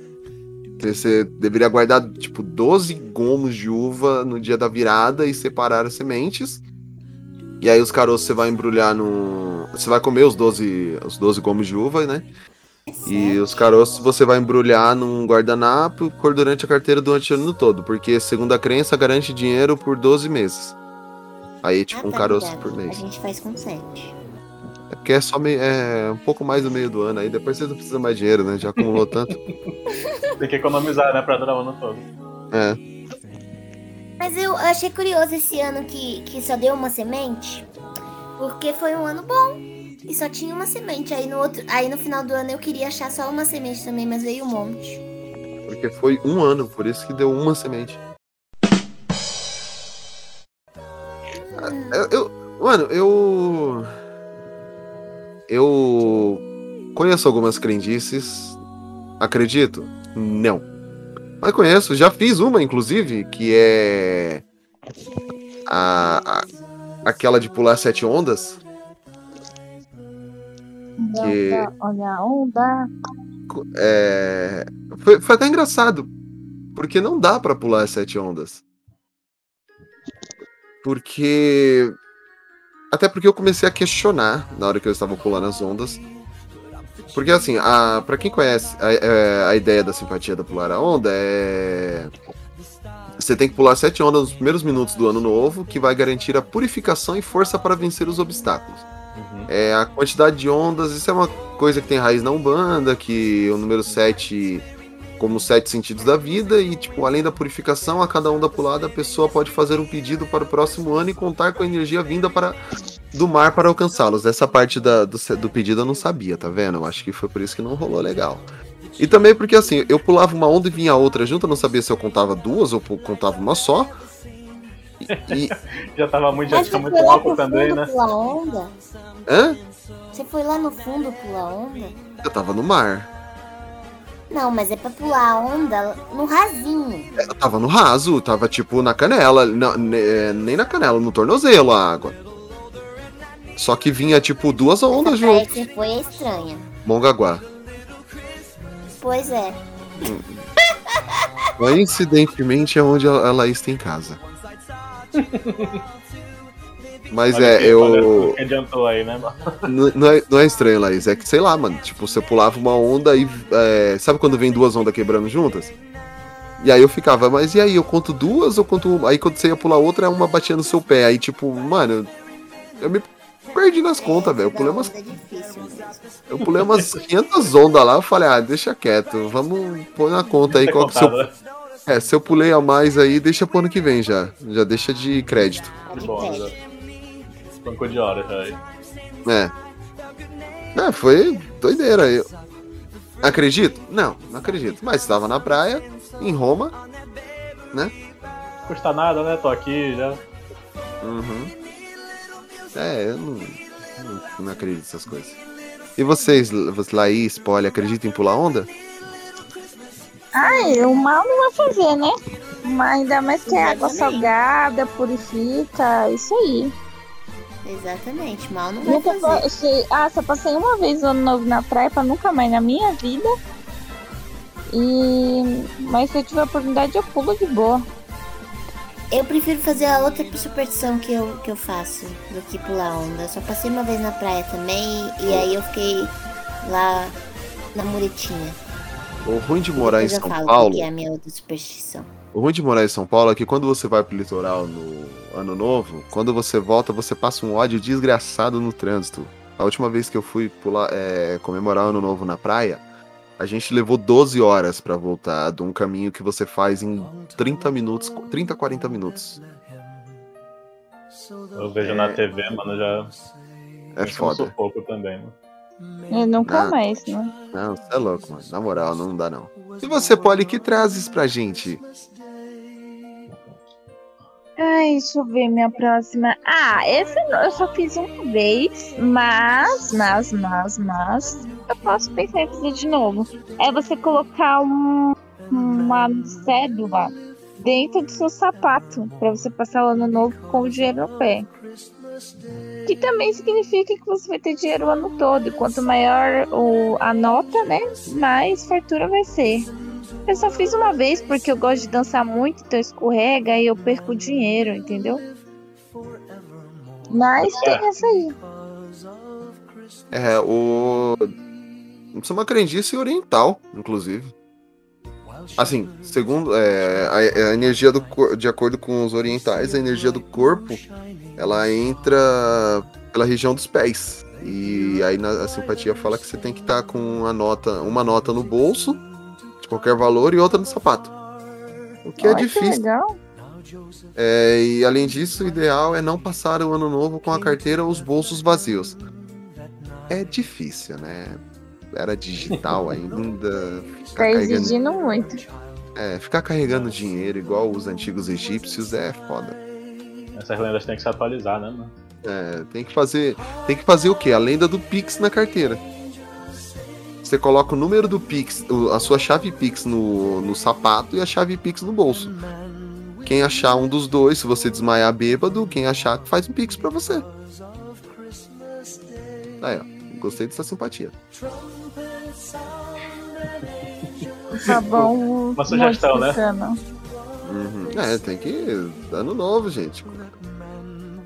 você deveria guardar tipo doze gomos de uva no dia da virada e separar as sementes. E aí os caroços você vai embrulhar no... Você vai comer os doze, os doze gomos de uva, né? E os caroços você vai embrulhar num guardanapo durante a carteira durante o ano todo, porque segundo a crença garante dinheiro por doze meses. Aí tipo ah, tá um caroço ligado. Por mês. A gente faz com sete. É porque é só meio, é, um pouco mais do meio do ano aí, depois você não precisa mais dinheiro, né? Já acumulou tanto. Tem que economizar, né? Pra durar o ano todo. É. Mas eu achei curioso esse ano que, que só deu uma semente, porque foi um ano bom. E só tinha uma semente, aí no, outro, aí no final do ano eu queria achar só uma semente também, mas veio um monte. Porque foi um ano, por isso que deu uma semente. Hum. Eu, eu, mano, eu... Eu conheço algumas crendices, acredito? Não. Mas conheço, já fiz uma, inclusive, que é... A, a, aquela de pular sete ondas... Que... Olha a onda. É... Foi, foi até engraçado, porque não dá pra pular as sete ondas. Porque... Até porque eu comecei a questionar na hora que eu estava pulando as ondas. Porque assim, a... pra quem conhece a, a ideia da simpatia da pular a onda é... Você tem que pular sete ondas nos primeiros minutos do ano novo, que vai garantir a purificação e força para vencer os obstáculos. É, a quantidade de ondas, isso é uma coisa que tem raiz na Umbanda, que o número sete, como os sete sentidos da vida, e tipo, além da purificação, a cada onda pulada a pessoa pode fazer um pedido para o próximo ano e contar com a energia vinda para, do mar para alcançá-los. Essa parte da, do, do pedido eu não sabia, tá vendo? Eu acho que foi por isso que não rolou legal. E também porque assim, eu pulava uma onda e vinha outra junto, eu não sabia se eu contava duas ou contava uma só. E... Já tava muito, já tinha muito louco também, né? Pula onda? Hã? Você foi lá no fundo pular onda? Eu tava no mar. Não, mas é pra pular a onda no rasinho. Eu tava no raso, tava tipo na canela, na, ne, nem na canela, no tornozelo a água. Só que vinha tipo duas ondas juntas. Essa foi estranha. Mongaguá. Pois é. Coincidentemente é onde a Laís tem casa. Mas olha, é, que, eu. Que adiantou aí, né, mano? Não, é, não é estranho, Laís. É que sei lá, mano. Tipo, você pulava uma onda e. É, sabe quando vem duas ondas quebrando juntas? E aí eu ficava, mas e aí? Eu conto duas ou conto uma? Aí quando você ia pular outra, uma batia no seu pé. Aí, tipo, mano. Eu me perdi nas contas, velho. Eu pulei umas. Eu pulei umas quinhentas ondas lá. Eu falei, ah, deixa quieto. Vamos pôr na conta aí qual que é o seu. É, se eu pulei a mais aí, deixa pro ano que vem já. Já deixa de crédito. De bola. Bancou de hora já aí. É. É, foi doideira. Eu... Acredito? Não, não acredito. Mas estava na praia, em Roma, né? Não custa nada, né? Tô aqui já. Uhum. É, eu não, não, não acredito nessas coisas. E vocês, Laís, Polly, acreditam em pular onda? Ai, o mal não vai fazer, né? Mas ainda mais que é água salgada, purifica, isso aí. Exatamente, mal não vai nunca fazer. Passei, ah, só passei uma vez o ano novo na praia, pra nunca mais na minha vida. E... mas se eu tiver a oportunidade, eu pulo de boa. Eu prefiro fazer a outra superstição que eu, que eu faço do que pular onda. Eu só passei uma vez na praia também e aí eu fiquei lá na muretinha. O ruim de morar em São Paulo, que é a minha outra superstição. O ruim de morar em São Paulo é que quando você vai pro litoral no Ano Novo, quando você volta, você passa um ódio desgraçado no trânsito. A última vez que eu fui pular, é, comemorar o Ano Novo na praia, a gente levou doze horas pra voltar de um caminho que você faz em trinta minutos, trinta, quarenta minutos. Eu vejo é... na T V, mano, já... É foda. Um pouco também, mano. Eu nunca mais, né? Não, você é louco, mano. Na moral, não dá, não. E você, Polly, que trazes pra gente? Ai, deixa eu ver minha próxima. Ah, essa eu só fiz uma vez, mas, mas, mas, mas, eu posso pensar em fazer de novo. É você colocar um, uma cédula dentro do seu sapato, pra você passar o ano novo com o dinheiro no pé. Que também significa que você vai ter dinheiro o ano todo. Quanto maior o, a nota, né, mais fartura vai ser. Eu só fiz uma vez porque eu gosto de dançar muito, então escorrega e eu perco o dinheiro, entendeu? Mas é. Tem essa aí. É, o... isso é uma crendice oriental, inclusive. Assim, segundo é, a, a energia do cor... de acordo com os orientais, a energia do corpo, ela entra pela região dos pés. E aí a simpatia fala que você tem que estar com a nota, uma nota no bolso, de qualquer valor, e outra no sapato. O que oh, é difícil. Que legal. É, e além disso, o ideal é não passar o ano novo com a carteira ou os bolsos vazios. É difícil, né? Era digital ainda. Tá exigindo muito. É, ficar carregando dinheiro igual os antigos egípcios é foda. Essas lendas tem que se atualizar, né, mano? É, tem que fazer. Tem que fazer o quê? A lenda do Pix na carteira. Você coloca o número do Pix, a sua chave Pix no, no sapato e a chave Pix no bolso. Quem achar um dos dois, se você desmaiar bêbado, quem achar faz um Pix pra você. Aí, ó. Gostei dessa simpatia. Tá bom. Uma sugestão, né? Uhum. É, tem que ir. Ano novo, gente.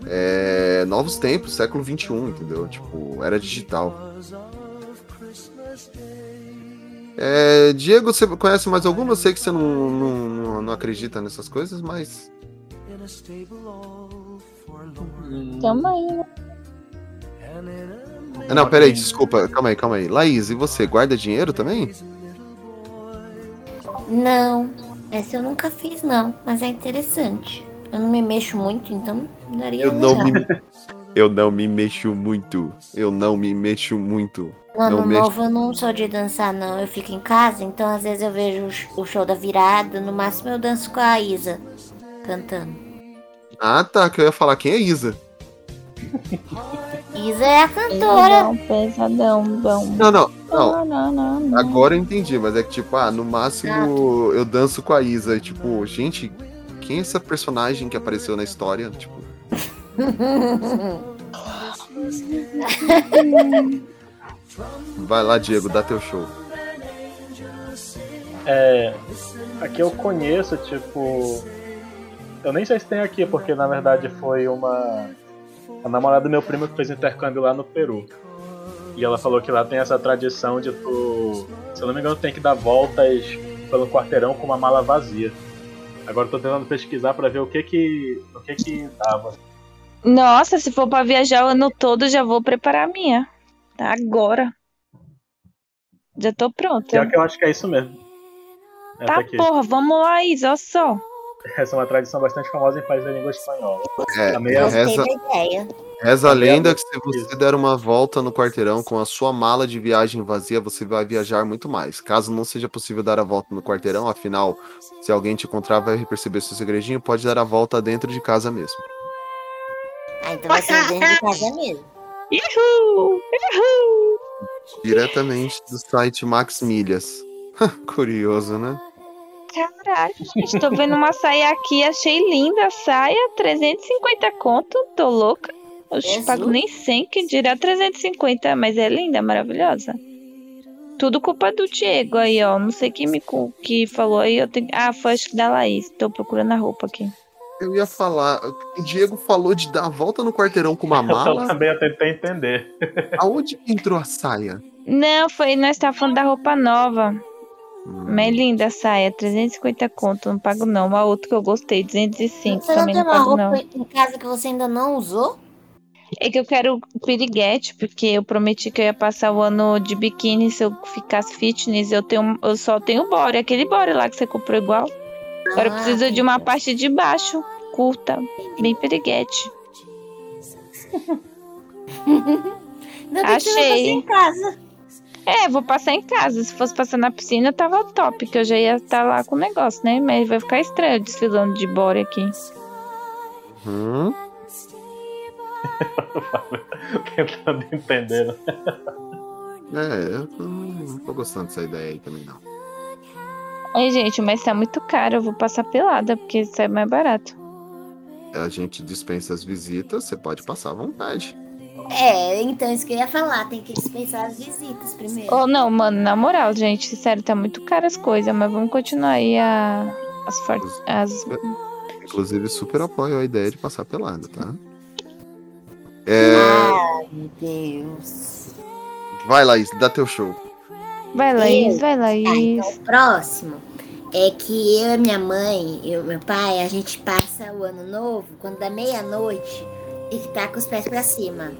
É, novos tempos, século vinte e um, entendeu? Tipo, era digital. É, Diego, você conhece mais alguma? Eu sei que você não, não, não acredita nessas coisas, mas... Calma aí. Ah, não, peraí, desculpa. Calma aí, calma aí. Laís, e você, guarda dinheiro também? Não, essa eu nunca fiz, não. Mas é interessante. Eu não me mexo muito, então não daria eu não me... Eu não me mexo muito. Eu não me mexo muito. No ano novo eu não sou de dançar, não. Eu fico em casa, então às vezes eu vejo o show da virada. No máximo eu danço com a Isa cantando. Ah, tá, que eu ia falar, quem é Isa? Isa é a cantora. Não, pesadão, bom. Não, não, não. não, não, não. Agora eu entendi, mas é que tipo, ah, no máximo ah, eu danço com a Isa. E, tipo, gente, quem é essa personagem que apareceu na história? Tipo. Vai lá, Diego, dá teu show. É, aqui eu conheço, tipo, eu nem sei se tem aqui, porque na verdade foi uma a namorada do meu primo que fez intercâmbio lá no Peru. E ela falou que lá tem essa tradição de tu, se eu não me engano, tem que dar voltas pelo quarteirão com uma mala vazia. Agora eu tô tentando pesquisar pra ver o que que, o que que dava. Nossa, se for pra viajar o ano todo, já vou preparar a minha. Agora. Já tô pronta. Pior que eu acho que é isso mesmo. Essa tá aqui. Porra, vamos lá, Isa, olha só. Essa é uma tradição bastante famosa em países da língua espanhola. É, a meia... reza, reza a lenda que se você der uma volta no quarteirão com a sua mala de viagem vazia, você vai viajar muito mais. Caso não seja possível dar a volta no quarteirão, afinal, se alguém te encontrar, vai perceber seu segredinho, pode dar a volta dentro de casa mesmo. Ah, então vai ser dentro de casa mesmo. Uhul! Uhul! Diretamente do site Max Milhas. Curioso, né? Caralho, gente, tô vendo uma saia aqui, achei linda a saia, trezentos e cinquenta conto, tô louca. Eu Jesus. pago nem cem, que dirá trezentos e cinquenta, mas é linda, maravilhosa. Tudo culpa do Diego aí, ó, não sei quem me que falou aí, eu tenho... ah, foi acho que da Laís, tô procurando a roupa aqui. Eu ia falar, o Diego falou de dar a volta no quarteirão com uma mala. Eu também eu tentei entender. Aonde que entrou a saia? Não, foi, nós tava falando da roupa nova. Mas é linda a saia, trezentos e cinquenta conto, não pago não. A outra que eu gostei, duzentos e cinco, você também não pago não. Você tem uma roupa em casa que você ainda não usou? É que eu quero piriguete, porque eu prometi que eu ia passar o ano de biquíni se eu ficasse fitness. Eu, tenho, eu só tenho body, aquele body lá que você comprou igual. Agora eu preciso de uma parte de baixo, curta, bem piriguete. Achei. Em casa. É, vou passar em casa. Se fosse passar na piscina, tava top, que eu já ia estar lá com o negócio, né? Mas vai ficar estranho desfilando de body aqui. Hum? Tentando entender, né? É, eu tô, não tô gostando dessa ideia aí também, não. Ai, gente, mas tá muito caro. Eu vou passar pelada, porque sai mais barato. A gente dispensa as visitas, você pode passar à vontade. É, então isso que eu ia falar, tem que dispensar as visitas primeiro. Oh, não, mano, na moral, gente, sério, tá muito caro as coisas, mas vamos continuar aí a, as fortes... As... Inclusive, super apoio a ideia de passar pelada, tá? É... Ai, meu Deus. Vai, Laís, dá teu show. Vai, Laís, eu... vai, Laís. Ah, então, o próximo é que eu e minha mãe, eu e meu pai, a gente passa o ano novo quando dá meia-noite e que tá com os pés pra cima.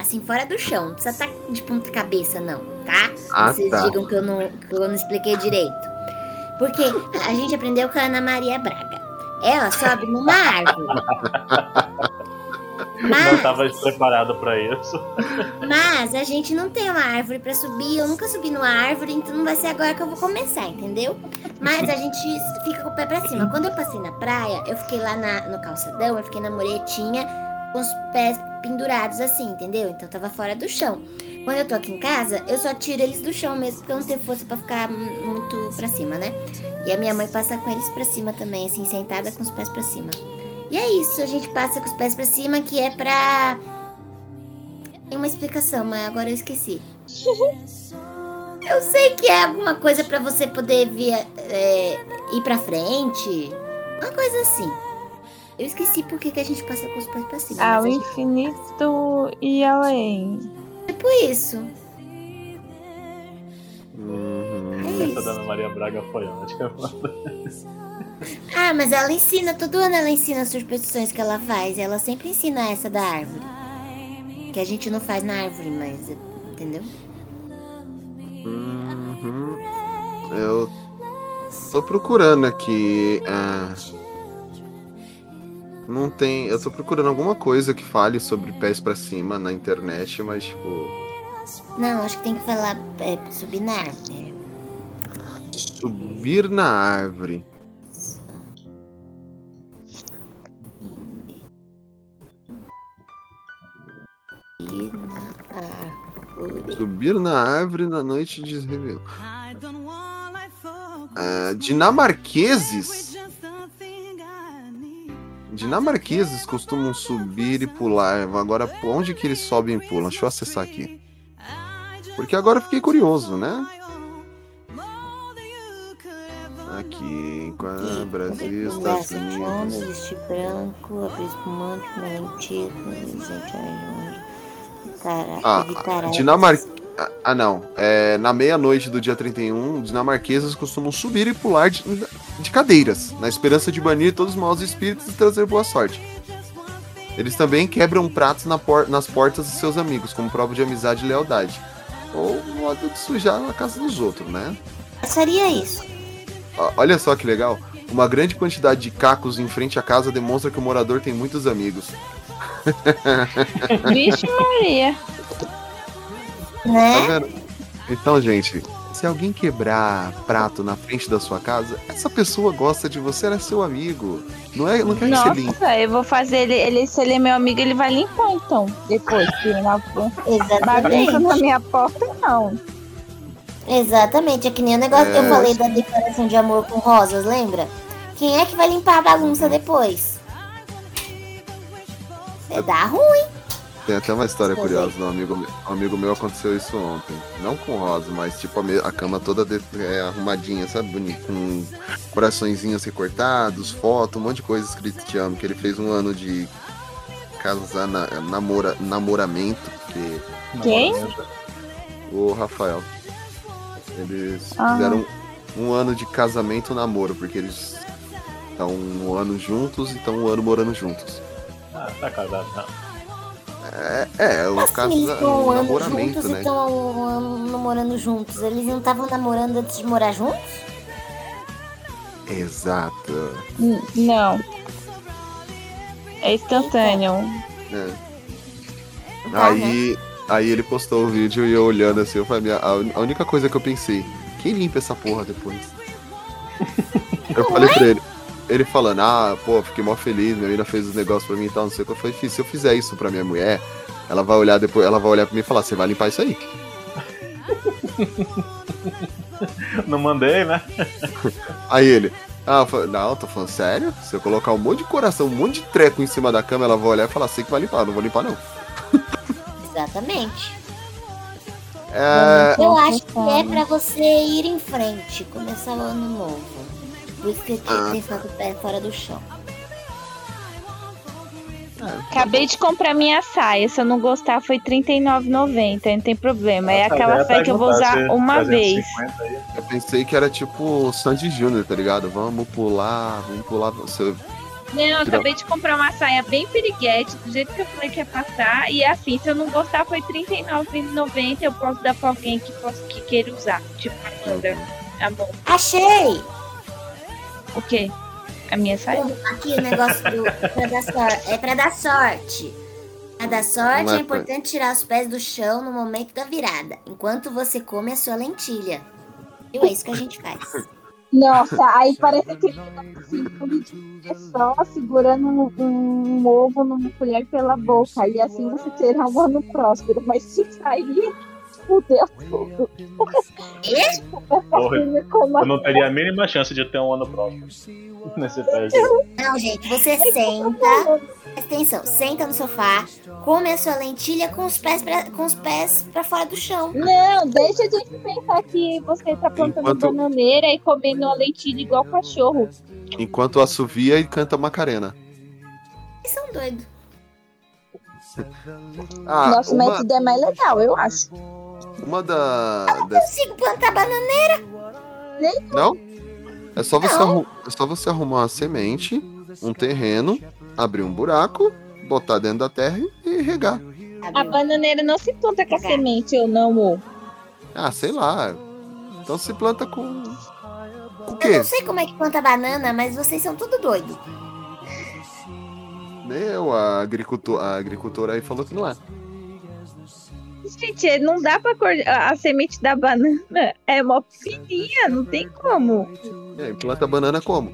Assim, fora do chão. Não precisa estar de ponta cabeça, não, tá? Ah, Vocês tá. digam que eu, não, que eu não expliquei direito. Porque a gente aprendeu com a Ana Maria Braga. Ela sobe numa árvore. Mas, não estava preparado para isso. Mas a gente não tem uma árvore para subir. Eu nunca subi numa árvore, então não vai ser agora que eu vou começar, entendeu? Mas a gente fica com o pé para cima. Quando eu passei na praia, eu fiquei lá na, no calçadão, eu fiquei na muretinha, com os pés pendurados assim, entendeu? Então tava fora do chão. Quando eu tô aqui em casa, eu só tiro eles do chão mesmo, porque eu não tenho força pra ficar muito pra cima, né? E a minha mãe passa com eles pra cima também, assim, sentada com os pés pra cima. E é isso, a gente passa com os pés pra cima, que é pra... Tem uma explicação, mas agora eu esqueci. Eu sei que é alguma coisa pra você poder via, é, ir pra frente, uma coisa assim. Eu esqueci por que a gente passa com os pés pra cima. Ao gente... infinito e além. Tipo isso. Uhum. É isso. Essa da Ana Maria Braga foi ótima. Ah, mas ela ensina, todo ano ela ensina as superstições que ela faz. Ela sempre ensina essa da árvore. Que a gente não faz na árvore, mas... Entendeu? Uhum. Eu tô procurando aqui... Ah... Não tem... Eu tô procurando alguma coisa que fale sobre pés pra cima na internet, mas, tipo... Não, acho que tem que falar é, subir na árvore. Subir na árvore. Subir na árvore. Subir na árvore na noite de Réveillon. Ah, dinamarqueses... Dinamarqueses costumam subir e pular. Agora, onde que eles sobem e pulam? Deixa eu acessar aqui. Porque agora eu fiquei curioso, né? Aqui, Brasil, Estados Unidos. Veste branco, abre espumante, mentira, gente. Dinamarqueses. Ah, não. É, na meia-noite do dia trinta e um, dinamarqueses costumam subir e pular de, de cadeiras, na esperança de banir todos os maus espíritos e trazer boa sorte. Eles também quebram pratos na por, nas portas de seus amigos, como prova de amizade e lealdade. Ou modo de sujar na casa dos outros, né? Seria isso. Olha só que legal. Uma grande quantidade de cacos em frente à casa demonstra que o morador tem muitos amigos. Vixe Maria. Né? Então, gente, se alguém quebrar prato na frente da sua casa, essa pessoa gosta de você, ela é seu amigo. Não é, não quer que você limpe. Nossa, eu vou fazer ele, ele, se ele é meu amigo, ele vai limpar então, depois. Exatamente. Na minha porta, não. Exatamente, é que nem o negócio é... que eu falei da declaração de amor com rosas, lembra? Quem é que vai limpar a bagunça depois? É dar ruim. Tem até uma história curiosa, um amigo, um amigo meu aconteceu isso ontem. Não com rosa, mas tipo a, a cama toda de, é, arrumadinha, sabe? Bonito, com coraçõezinhos recortados, foto, um monte de coisa escrito te amo. Que ele fez um ano de casar, na, namora, namoramento. Porque, quem? Namora, o Rafael. Eles ah. fizeram um, um ano de casamento namoro, porque eles estão um ano juntos e estão um ano morando juntos. Ah, tá casado, tá. É, é, o assim, caso da, um, um namoramento, juntos, né? Eles estão um ano namorando juntos. Eles não estavam namorando antes de morar juntos? Exato. N- não. É instantâneo. É. Aí, aí ele postou o vídeo e eu olhando assim, eu falei, a, un- a única coisa que eu pensei, quem limpa essa porra depois? Eu falei pra ele. Ele falando, ah, pô, fiquei mó feliz, minha mina fez os negócios pra mim e tal, não sei o que. Eu falei, se eu fizer isso pra minha mulher, ela vai olhar depois, ela vai olhar pra mim e falar, você vai limpar isso aí. Não mandei, né? Aí ele, ah, não, tô falando sério? Se eu colocar um monte de coração, um monte de treco em cima da cama, ela vai olhar e falar, sei que vai limpar, não vou limpar não. Exatamente. É... Eu acho que é pra você ir em frente, começar o ano novo. Por isso que eu tenho que pé fora do chão. Acabei de comprar minha saia. Se eu não gostar, foi trinta e nove reais e noventa centavos. Não tem problema. Nossa, é aquela saia que eu vou usar uma vez. Eu pensei que era tipo o Sandy Júnior, tá ligado? Vamos pular, vamos pular. Você... Não, eu acabei de comprar uma saia bem piriguete, do jeito que eu falei que ia passar. E assim, se eu não gostar, foi trinta e nove reais e noventa centavos. Eu posso dar pra alguém que, posso, que queira usar. Tipo, Amanda. Amor. Achei! O quê? A minha saia? Aqui o negócio do, pra dar sorte, é pra dar sorte. Pra dar sorte é, é importante tirar os pés do chão no momento da virada, enquanto você come a sua lentilha. E é isso que a gente faz. Nossa, aí parece que é só segurando um, um ovo numa colher pela boca, e assim você terá um ano próspero. Mas se sair... Fudeu tudo. Eu não teria a mínima chance de ter um ano próximo. Nesse não, gente, você senta. Presta atenção, senta no sofá, come a sua lentilha com os pés pra, com os pés pra fora do chão. Não, deixa de pensar que você tá plantando enquanto... bananeira e comendo a lentilha igual cachorro. Enquanto assovia e canta Macarena. Vocês são doidos. Ah, nosso uma... método é mais legal, eu acho. Uma da... Eu não da... consigo plantar bananeira. Nem não? É só, não. Você arru... é só você arrumar uma semente, um terreno, abrir um buraco, botar dentro da terra e regar. A bananeira não se planta com a semente ou não, amor? Ah, sei lá. Então se planta com... com o quê? Eu não sei como é que planta banana, mas vocês são tudo doidos. Eu, a, agricultor, a agricultora aí falou que não é. Gente, não dá pra cortar a semente da banana, é mó fininha, não tem como. É, planta banana como?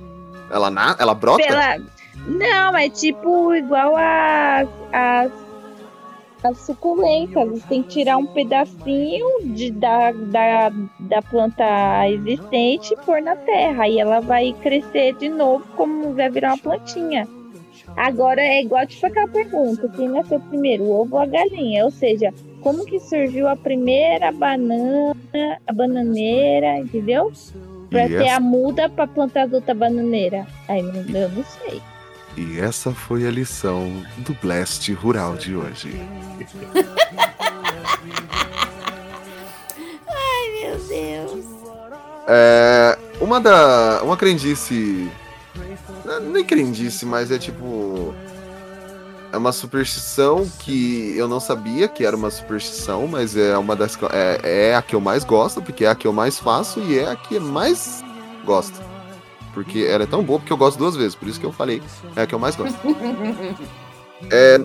Ela, na, ela brota? Pela... Não, é tipo igual a, a, a suculenta. Você tem que tirar um pedacinho de, da, da, da planta existente e pôr na terra. E ela vai crescer de novo, como vai virar uma plantinha. Agora é igual tipo aquela pergunta, quem nasceu primeiro, o ovo ou a galinha? Ou seja, como que surgiu a primeira banana, a bananeira, entendeu? Pra ter essa... a muda pra plantar a outra bananeira. Aí eu não sei. E essa foi a lição do Blast Rural de hoje. Ai, meu Deus. É, uma da... uma crendice... Nem crendice, mas é tipo... É uma superstição que eu não sabia que era uma superstição, mas é uma das... É, é a que eu mais gosto, porque é a que eu mais faço e é a que mais gosto. Porque ela é tão boa, porque eu gosto duas vezes, por isso que eu falei. É a que eu mais gosto. É,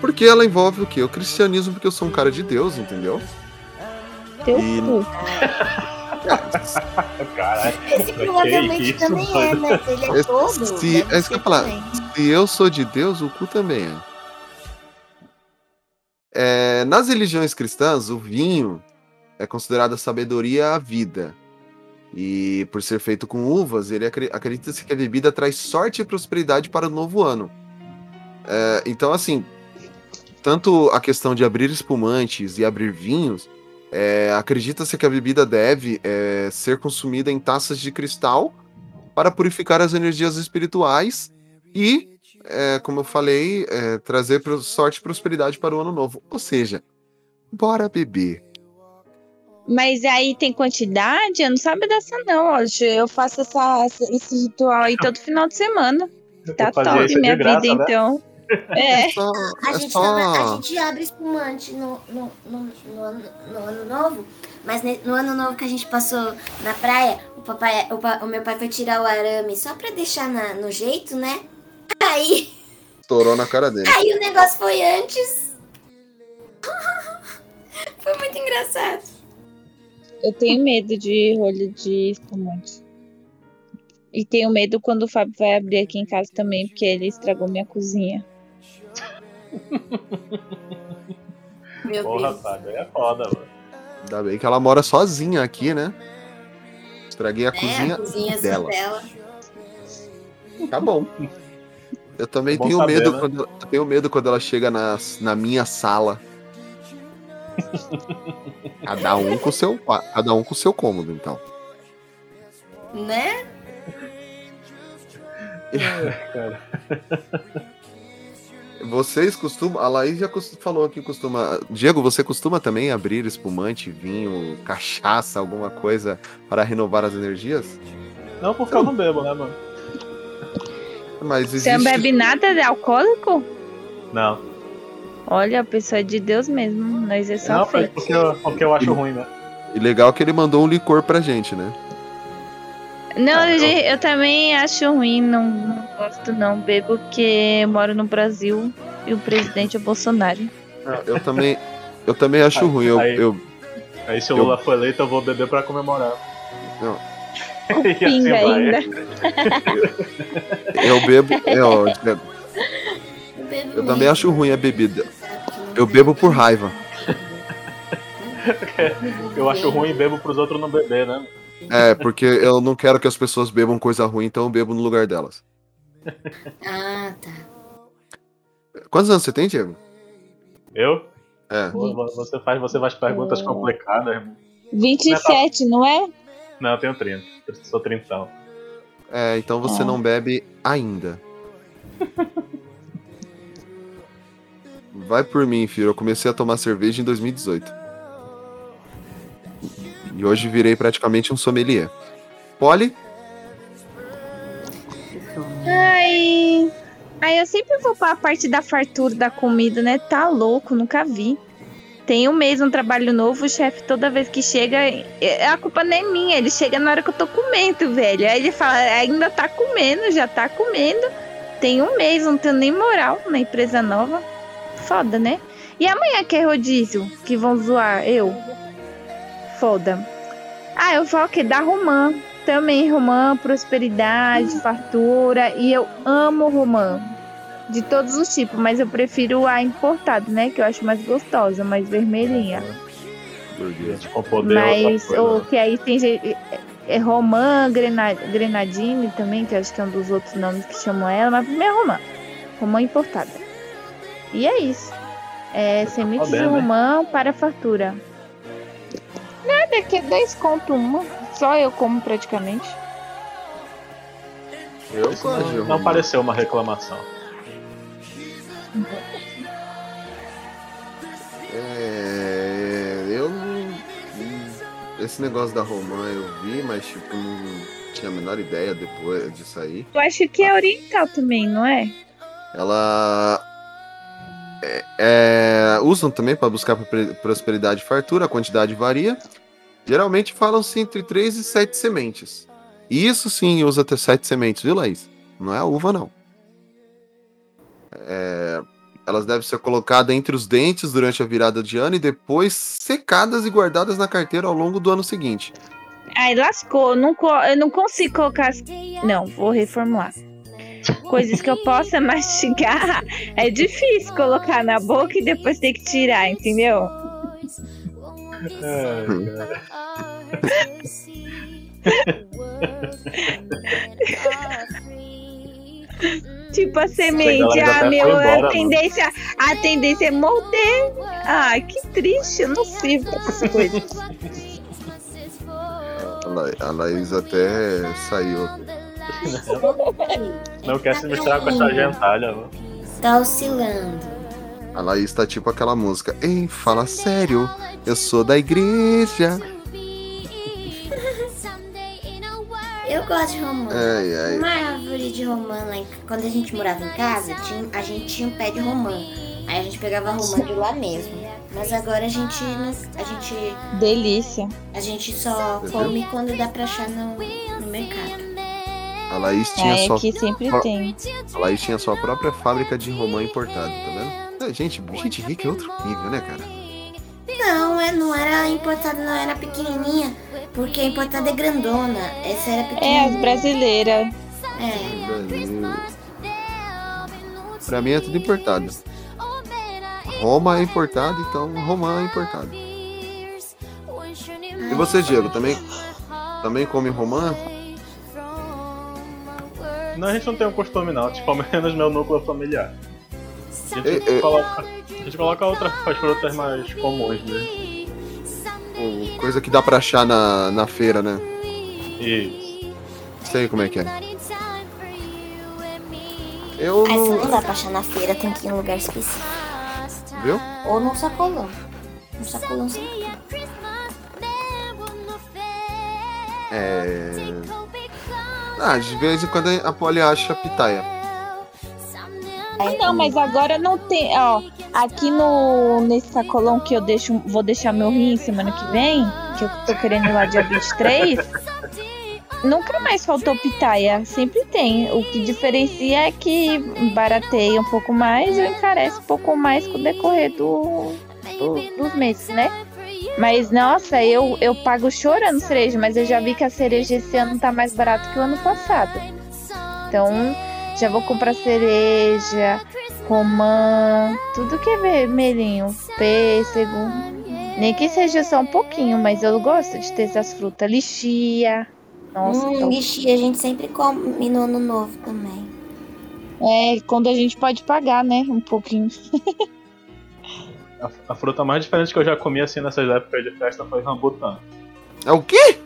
porque ela envolve o quê? O cristianismo, porque eu sou um cara de Deus, entendeu? Teu e... Caralho. Esse provavelmente também isso, é, né? Ele é todo. Se, é isso que eu falar. Se eu sou de Deus, o cu também é. É, nas religiões cristãs, o vinho é considerado a sabedoria à vida. E por ser feito com uvas, ele acredita-se que a bebida traz sorte e prosperidade para o novo ano. É, então, assim, tanto a questão de abrir espumantes e abrir vinhos, é, acredita-se que a bebida deve é, ser consumida em taças de cristal para purificar as energias espirituais e, é, como eu falei, é, trazer sorte e prosperidade para o ano novo. Ou seja, bora beber. Mas aí tem quantidade? Eu não sabe dessa não, hoje eu faço essa, esse ritual aí todo final de semana. Tá top minha graça, vida, né? Então. É. É só, a, é gente só... tava, a gente abre espumante no, no, no, no, no ano novo, mas no ano novo que a gente passou na praia, o, papai, o, pa, o meu pai foi tirar o arame só pra deixar na, no jeito, né? Aí... estourou na cara dele. Aí o negócio foi antes. Foi muito engraçado. Eu tenho medo de rolho de espumante. E tenho medo quando o Fábio vai abrir aqui em casa também, porque ele estragou minha cozinha. Meu porra, Deus. Fábio, é foda, mano. Ainda bem que ela mora sozinha aqui, né? Estraguei a é, cozinha, a cozinha dela. dela. Tá bom. Eu também é bom tenho, saber, medo né? quando, eu tenho medo quando ela chega na, na minha sala. Cada um com seu, cada um com seu cômodo, então. Né? Vocês costumam... A Laís já costuma, falou aqui, costuma... Diego, você costuma também abrir espumante, vinho, cachaça, alguma coisa para renovar as energias? Não, porque eu não bebo, né, mano? Mas existe... Você não bebe nada de alcoólico? Não. Olha, a pessoa é de Deus mesmo, nós é só não, fake. Porque eu, porque eu acho e, ruim, né? E legal que ele mandou um licor pra gente, né? Não, ah, eu, eu também acho ruim, não, não gosto não, bebo porque eu moro no Brasil e o presidente é Bolsonaro. Ah, eu também, eu também acho aí, ruim. Eu, aí, eu, aí se o Lula for eleito eu vou beber pra comemorar. Não. Pinga assim ainda. eu, eu bebo... Eu, eu, Eu também acho ruim a bebida. Eu bebo por raiva. Eu acho ruim e bebo pros outros não beber, né? É, porque eu não quero que as pessoas bebam coisa ruim, então eu bebo no lugar delas. Ah, tá. Quantos anos você tem, Diego? Eu? É. Você faz, você faz perguntas é. complicadas, irmão. vinte e sete, não é? Não, eu tenho trinta. Sou trintão. É, então você é. não bebe ainda. Vai por mim, filho. Eu comecei a tomar cerveja em dois mil e dezoito. E hoje virei praticamente um sommelier. Polly? Ai... Ai, eu sempre vou pra parte da fartura da comida, né? Tá louco, nunca vi. Tem um mês, um trabalho novo, o chefe toda vez que chega... A culpa não é minha, ele chega na hora que eu tô comendo, velho. Aí ele fala, ainda tá comendo, já tá comendo. Tem um mês, não tenho nem moral na empresa nova. Foda, né? E amanhã que é rodízio, que vão zoar eu. Foda. Ah, eu falo que da romã. Também romã, prosperidade, fartura. E eu amo romã. De todos os tipos, mas eu prefiro a importada, né? Que eu acho mais gostosa, mais vermelhinha. Mas o que aí tem gente... É romã, grena, grenadine também, que acho que é um dos outros nomes que chamam ela. Mas primeiro é romã. Romã importada. E é isso. É semente de romã para a fartura. Nada, que é dez conto uma. Só eu como praticamente. Eu não, não pareceu uma reclamação. É... Eu não... Esse negócio da romã eu vi, mas tipo, não tinha a menor ideia depois disso aí. Eu acho que é oriental também, não é? Ela... É, é, usam também para buscar prosperidade e fartura, a quantidade varia. Geralmente falam-se entre três e sete sementes. E isso sim usa até sete sementes, viu, Laís? Não é a uva, não. É, elas devem ser colocadas entre os dentes durante a virada de ano e depois secadas e guardadas na carteira ao longo do ano seguinte. Ai, lascou. Não co... Eu não consigo colocar... Não, vou reformular. Coisas que eu possa mastigar. É difícil colocar na boca e depois ter que tirar, entendeu? Tipo a semente, ah, meu, embora, a, tendência, a tendência é morder. Ah, que triste, eu não sirvo pra essas coisas. A Laís até saiu. Não quer se misturar com essa gentalha, não. Tá oscilando. A Laís tá tipo aquela música. Ei, fala sério, eu sou da igreja. Eu gosto de romã. Ai, ai. Uma árvore de romã lá em... Quando a gente morava em casa, tinha... a gente tinha um pé de romã. Aí a gente pegava romã de lá mesmo. Mas agora a gente... A gente... Delícia. A gente só Entendeu? come quando dá pra achar no, no mercado. A Laís tinha é, só... que sempre a... tem. A Laís tinha sua própria fábrica de romã importada, tá vendo? Gente, gente rica é outro nível, né, cara? Não, não era importada, não era pequenininha. Porque a importada é grandona, essa era pequena. É, brasileira. É. Pra mim é tudo importado. Roma é importado, então romã é importado. Ai, e você, Diego, também, também come romã? Não, a gente não tem um costume não, tipo, ao menos meu núcleo familiar. A gente, ei, coloca, a gente coloca outras frutas mais comuns, né? Coisa que dá pra achar na, na feira, né? Isso. Sei como é que é. Eu não... Mas não dá pra achar na feira, tem que ir em um lugar específico. Viu? Ou num sacolão. Num sacolão sempre. É... Ah, de vez em quando a Polly acha pitaia. Ah, não, mas agora não tem... Ó, aqui no, nesse sacolão que eu deixo, vou deixar meu rim semana que vem, que eu tô querendo ir lá dia vinte e três, nunca mais faltou pitaia. Sempre tem. O que diferencia é que barateia um pouco mais ou encarece um pouco mais com o decorrer do, do, dos meses, né? Mas, nossa, eu, eu pago chorando cereja, mas eu já vi que a cereja esse ano tá mais barata que o ano passado. Então... Já vou comprar cereja, romã, tudo que é vermelhinho, pêssego. Nem que seja só um pouquinho, mas eu gosto de ter essas frutas. Lixia. Nossa, hum, tô... lixia a gente sempre come no ano novo também. É, quando a gente pode pagar, né? Um pouquinho. a, a fruta mais diferente que eu já comi assim nessas épocas de festa foi rambutã. É o quê?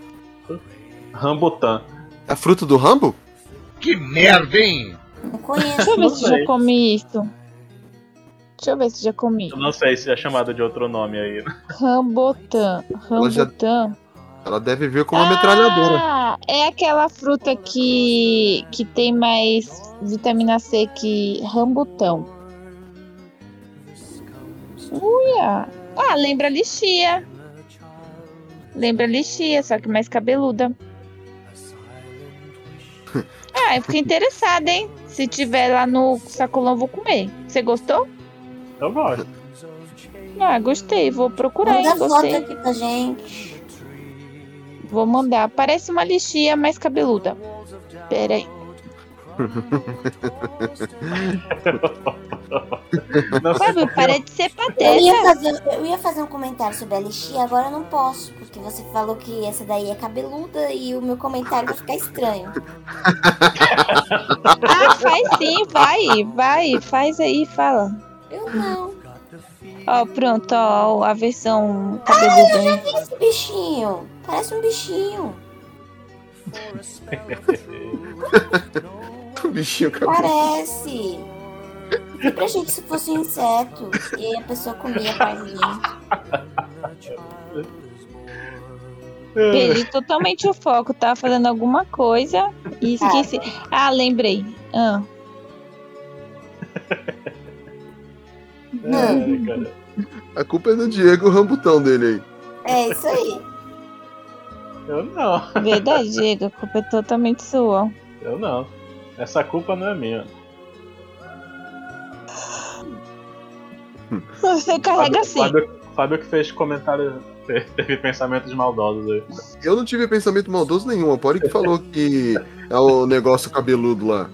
Rambutã. É fruto do rambo? Que merda, hein? Não conheço. Deixa eu ver se já comi isso. Deixa eu ver se já comi. Eu não sei se é chamado de outro nome aí. Rambutã. Rambutã. Ela, ela deve vir com uma ah, metralhadora. Ah, é aquela fruta que, que tem mais vitamina C que rambutão. Uia. Ah, lembra lixia. Lembra lixia, só que mais cabeluda. Ah, eu fiquei interessada, hein? Se tiver lá no sacolão, eu vou comer. Você gostou? Eu gosto. Ah, gostei. Vou procurar, hein? Gostei. Manda foto aqui pra gente. Vou mandar. Parece uma lixia mais cabeluda. Pera aí. Fábio, para de ser pateta. Eu ia, fazer, eu ia fazer um comentário sobre a lixia, agora eu não posso, porque você falou que essa daí é cabeluda e o meu comentário vai ficar estranho. Ah, faz sim, vai, vai, faz aí, fala. Eu não. Ó, oh, pronto, ó, oh, a versão cabeluda. Ah, eu já vi esse bichinho, parece um bichinho. Bichinho cabeludo. Parece. Sempre achei que isso fosse um inseto e a pessoa comia carninha. Perdi totalmente o foco, tava fazendo alguma coisa e esqueci. Ah, ah lembrei. Ah. Ai, a culpa é do Diego, o rambutão dele aí. É isso aí. Eu não. Verdade, Diego, a culpa é totalmente sua. Eu não. Essa culpa não é minha. Você carrega Fábio, assim. Fábio, Fábio que fez comentário Teve pensamentos maldosos aí. Eu não tive pensamento maldoso nenhum. A Polly que falou que é o negócio cabeludo lá.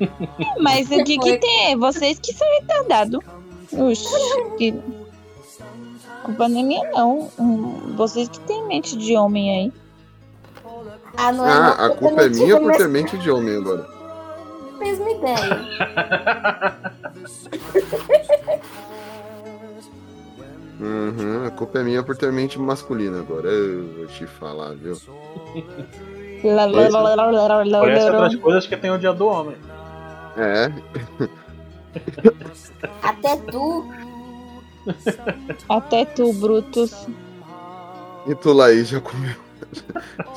É, mas o que que tem? Vocês que são retardados. Oxi, que... culpa não é minha, não. Vocês que têm mente de homem aí. Ah, não é ah a culpa é minha por ter mente de homem agora. Mesma ideia. Uhum, a culpa é minha por ter mente masculina agora. Eu vou te falar, viu? Parece outras coisas que tem o dia do homem. É. Até tu. Até tu, Brutus. E tu, Laís, já comeu?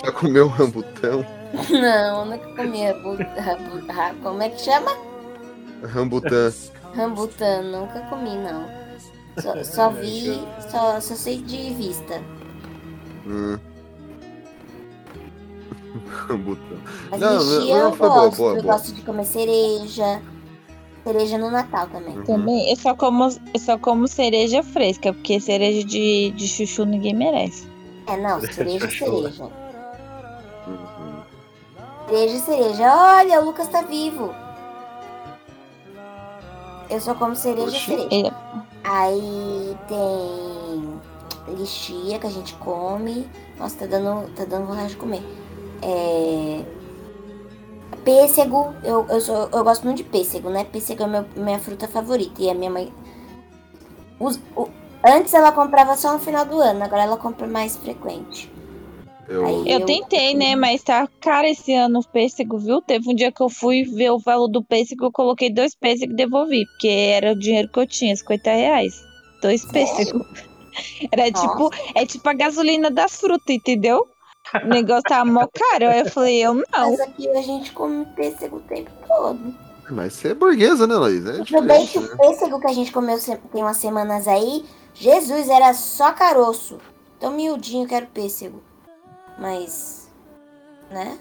Já comeu rambutão? Não, eu nunca comi rambutão. Como é que chama? Rambutã. Rambutã, nunca comi, não. Só, só vi, só, só sei de vista. Hum. Rambutã. Mas não, mexia, não, eu, eu gosto, boa, boa, eu gosto boa. de comer cereja. Cereja no Natal também. Uhum. Também, eu só, como, eu só como cereja fresca, porque cereja de, de chuchu ninguém merece. É, não, cereja, cereja. Uhum. Cereja, cereja. Olha, o Lucas tá vivo. Eu só como cereja Oxi. cereja. Ele... Aí tem lixia que a gente come. Nossa, tá dando, tá dando vontade de comer. É... Pêssego. Eu, eu, sou, eu gosto muito de pêssego, né? Pêssego é meu, minha fruta favorita. E a minha mãe... Os, o... Antes ela comprava só no final do ano, agora ela compra mais frequente. Eu, eu, eu tentei, né? Mas tá cara esse ano o pêssego, viu? Teve um dia que eu fui ver o valor do pêssego, eu coloquei dois pêssegos e devolvi, porque era o dinheiro que eu tinha, cinquenta reais. Dois pêssegos. Era tipo, é tipo a gasolina das frutas, entendeu? O negócio tava mó caro, aí eu falei, eu não. Mas aqui a gente come pêssego o tempo todo. Mas você é burguesa, né, Laís? É tudo bem que o pêssego que a gente comeu tem umas semanas aí, Jesus, era só caroço. Tão miudinho que era o pêssego. Mas, né?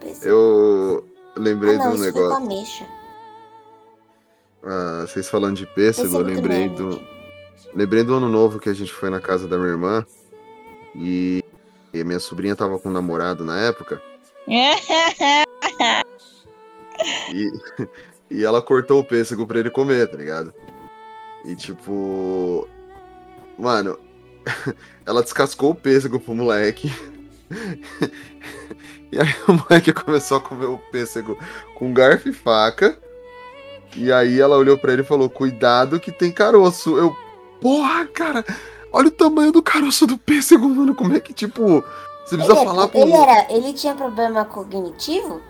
Pêssego. Eu lembrei ah, não, de um negócio. Foi com ameixa. Ah, vocês falando de pêssego, pêssego eu lembrei do... lembrei do ano novo que a gente foi na casa da minha irmã. E, e a minha sobrinha tava com um namorado na época. E, e ela cortou o pêssego pra ele comer, tá ligado? E tipo... Mano, ela descascou o pêssego pro moleque. E aí o moleque começou a comer o pêssego com garfo e faca. E aí ela olhou pra ele e falou, cuidado que tem caroço. Eu, porra, cara, olha o tamanho do caroço do pêssego, mano. Como é que, tipo, você precisa ele, falar ele pro... Ele, era, ele tinha problema cognitivo?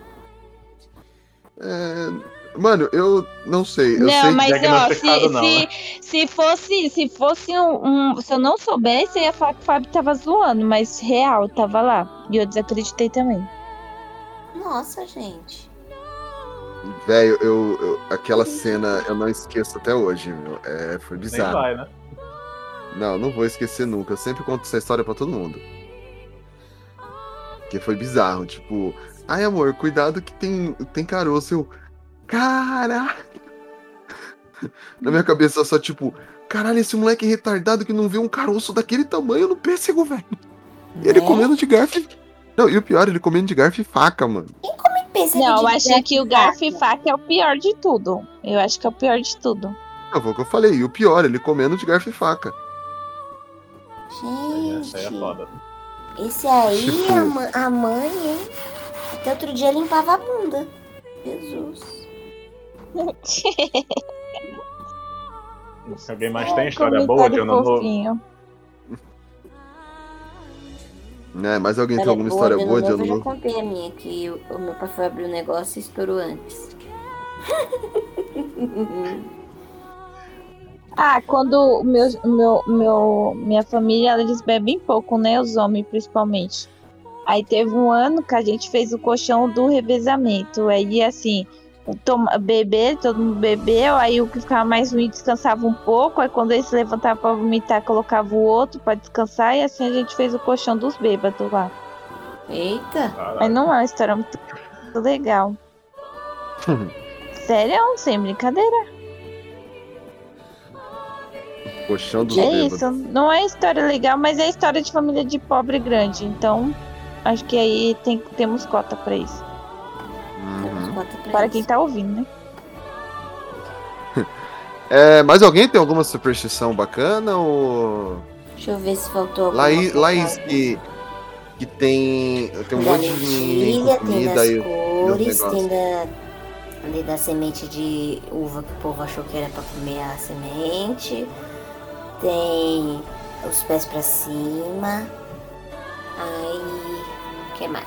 É, mano, eu não sei. Eu não, sei mas que ó, se, não, se, né? se fosse, se fosse um, um. Se eu não soubesse, eu ia falar que o Fábio tava zoando, mas real, tava lá. E eu desacreditei também. Nossa, gente. Velho, eu, eu, aquela cena eu não esqueço até hoje, meu. É, foi bizarro. Vai, né? Não, não vou esquecer nunca. Eu sempre conto essa história pra todo mundo. Porque foi bizarro, tipo. Ai, amor, cuidado que tem, tem caroço. Eu, caralho. Na minha cabeça só, tipo, caralho, esse moleque retardado que não vê um caroço daquele tamanho no pêssego, velho. E ele é. comendo de garfo. Não, e o pior, ele comendo de garfo e faca, mano. Quem come pêssego não, de eu achei que o garfo e faca é o pior de tudo. Eu acho que é o pior de tudo. Não, foi o que eu falei. E o pior, ele comendo de garfo e faca. Gente. Essa aí é foda. Esse aí, tipo... a, ma- a mãe, hein? Até outro dia limpava a bunda. Jesus. Alguém mais tem história boa de ano novo? É, mas alguém tem alguma história boa de ano novo? Eu já contei a minha, que o meu pai foi abrir o negócio e estourou antes. Ah, quando meu, meu, meu, minha família, eles bebem pouco, né? Os homens, principalmente. Aí teve um ano que a gente fez o colchão do revezamento. Aí, assim, toma, bebê, todo mundo bebeu. Aí o que ficava mais ruim descansava um pouco. Aí quando ele se levantava pra vomitar, colocava o outro pra descansar. E assim a gente fez o colchão dos bêbados lá. Eita! Caraca. Mas não é uma história muito, muito legal. Sério, sem brincadeira. Colchão dos bêbados. É isso, não é história legal, mas é história de família de pobre grande, então acho que aí tem, temos cota pra isso. Uhum. Cota pra para isso. Quem tá ouvindo, né? É, mas alguém tem alguma superstição bacana ou... Deixa eu ver se faltou alguma Laís, coisa. Laís, que, que tem, tem um da monte lentilha, de comida aí. Tem das cores, tem da... Ali da semente de uva que o povo achou que era pra comer a semente. Tem os pés pra cima. Aí... O que mais?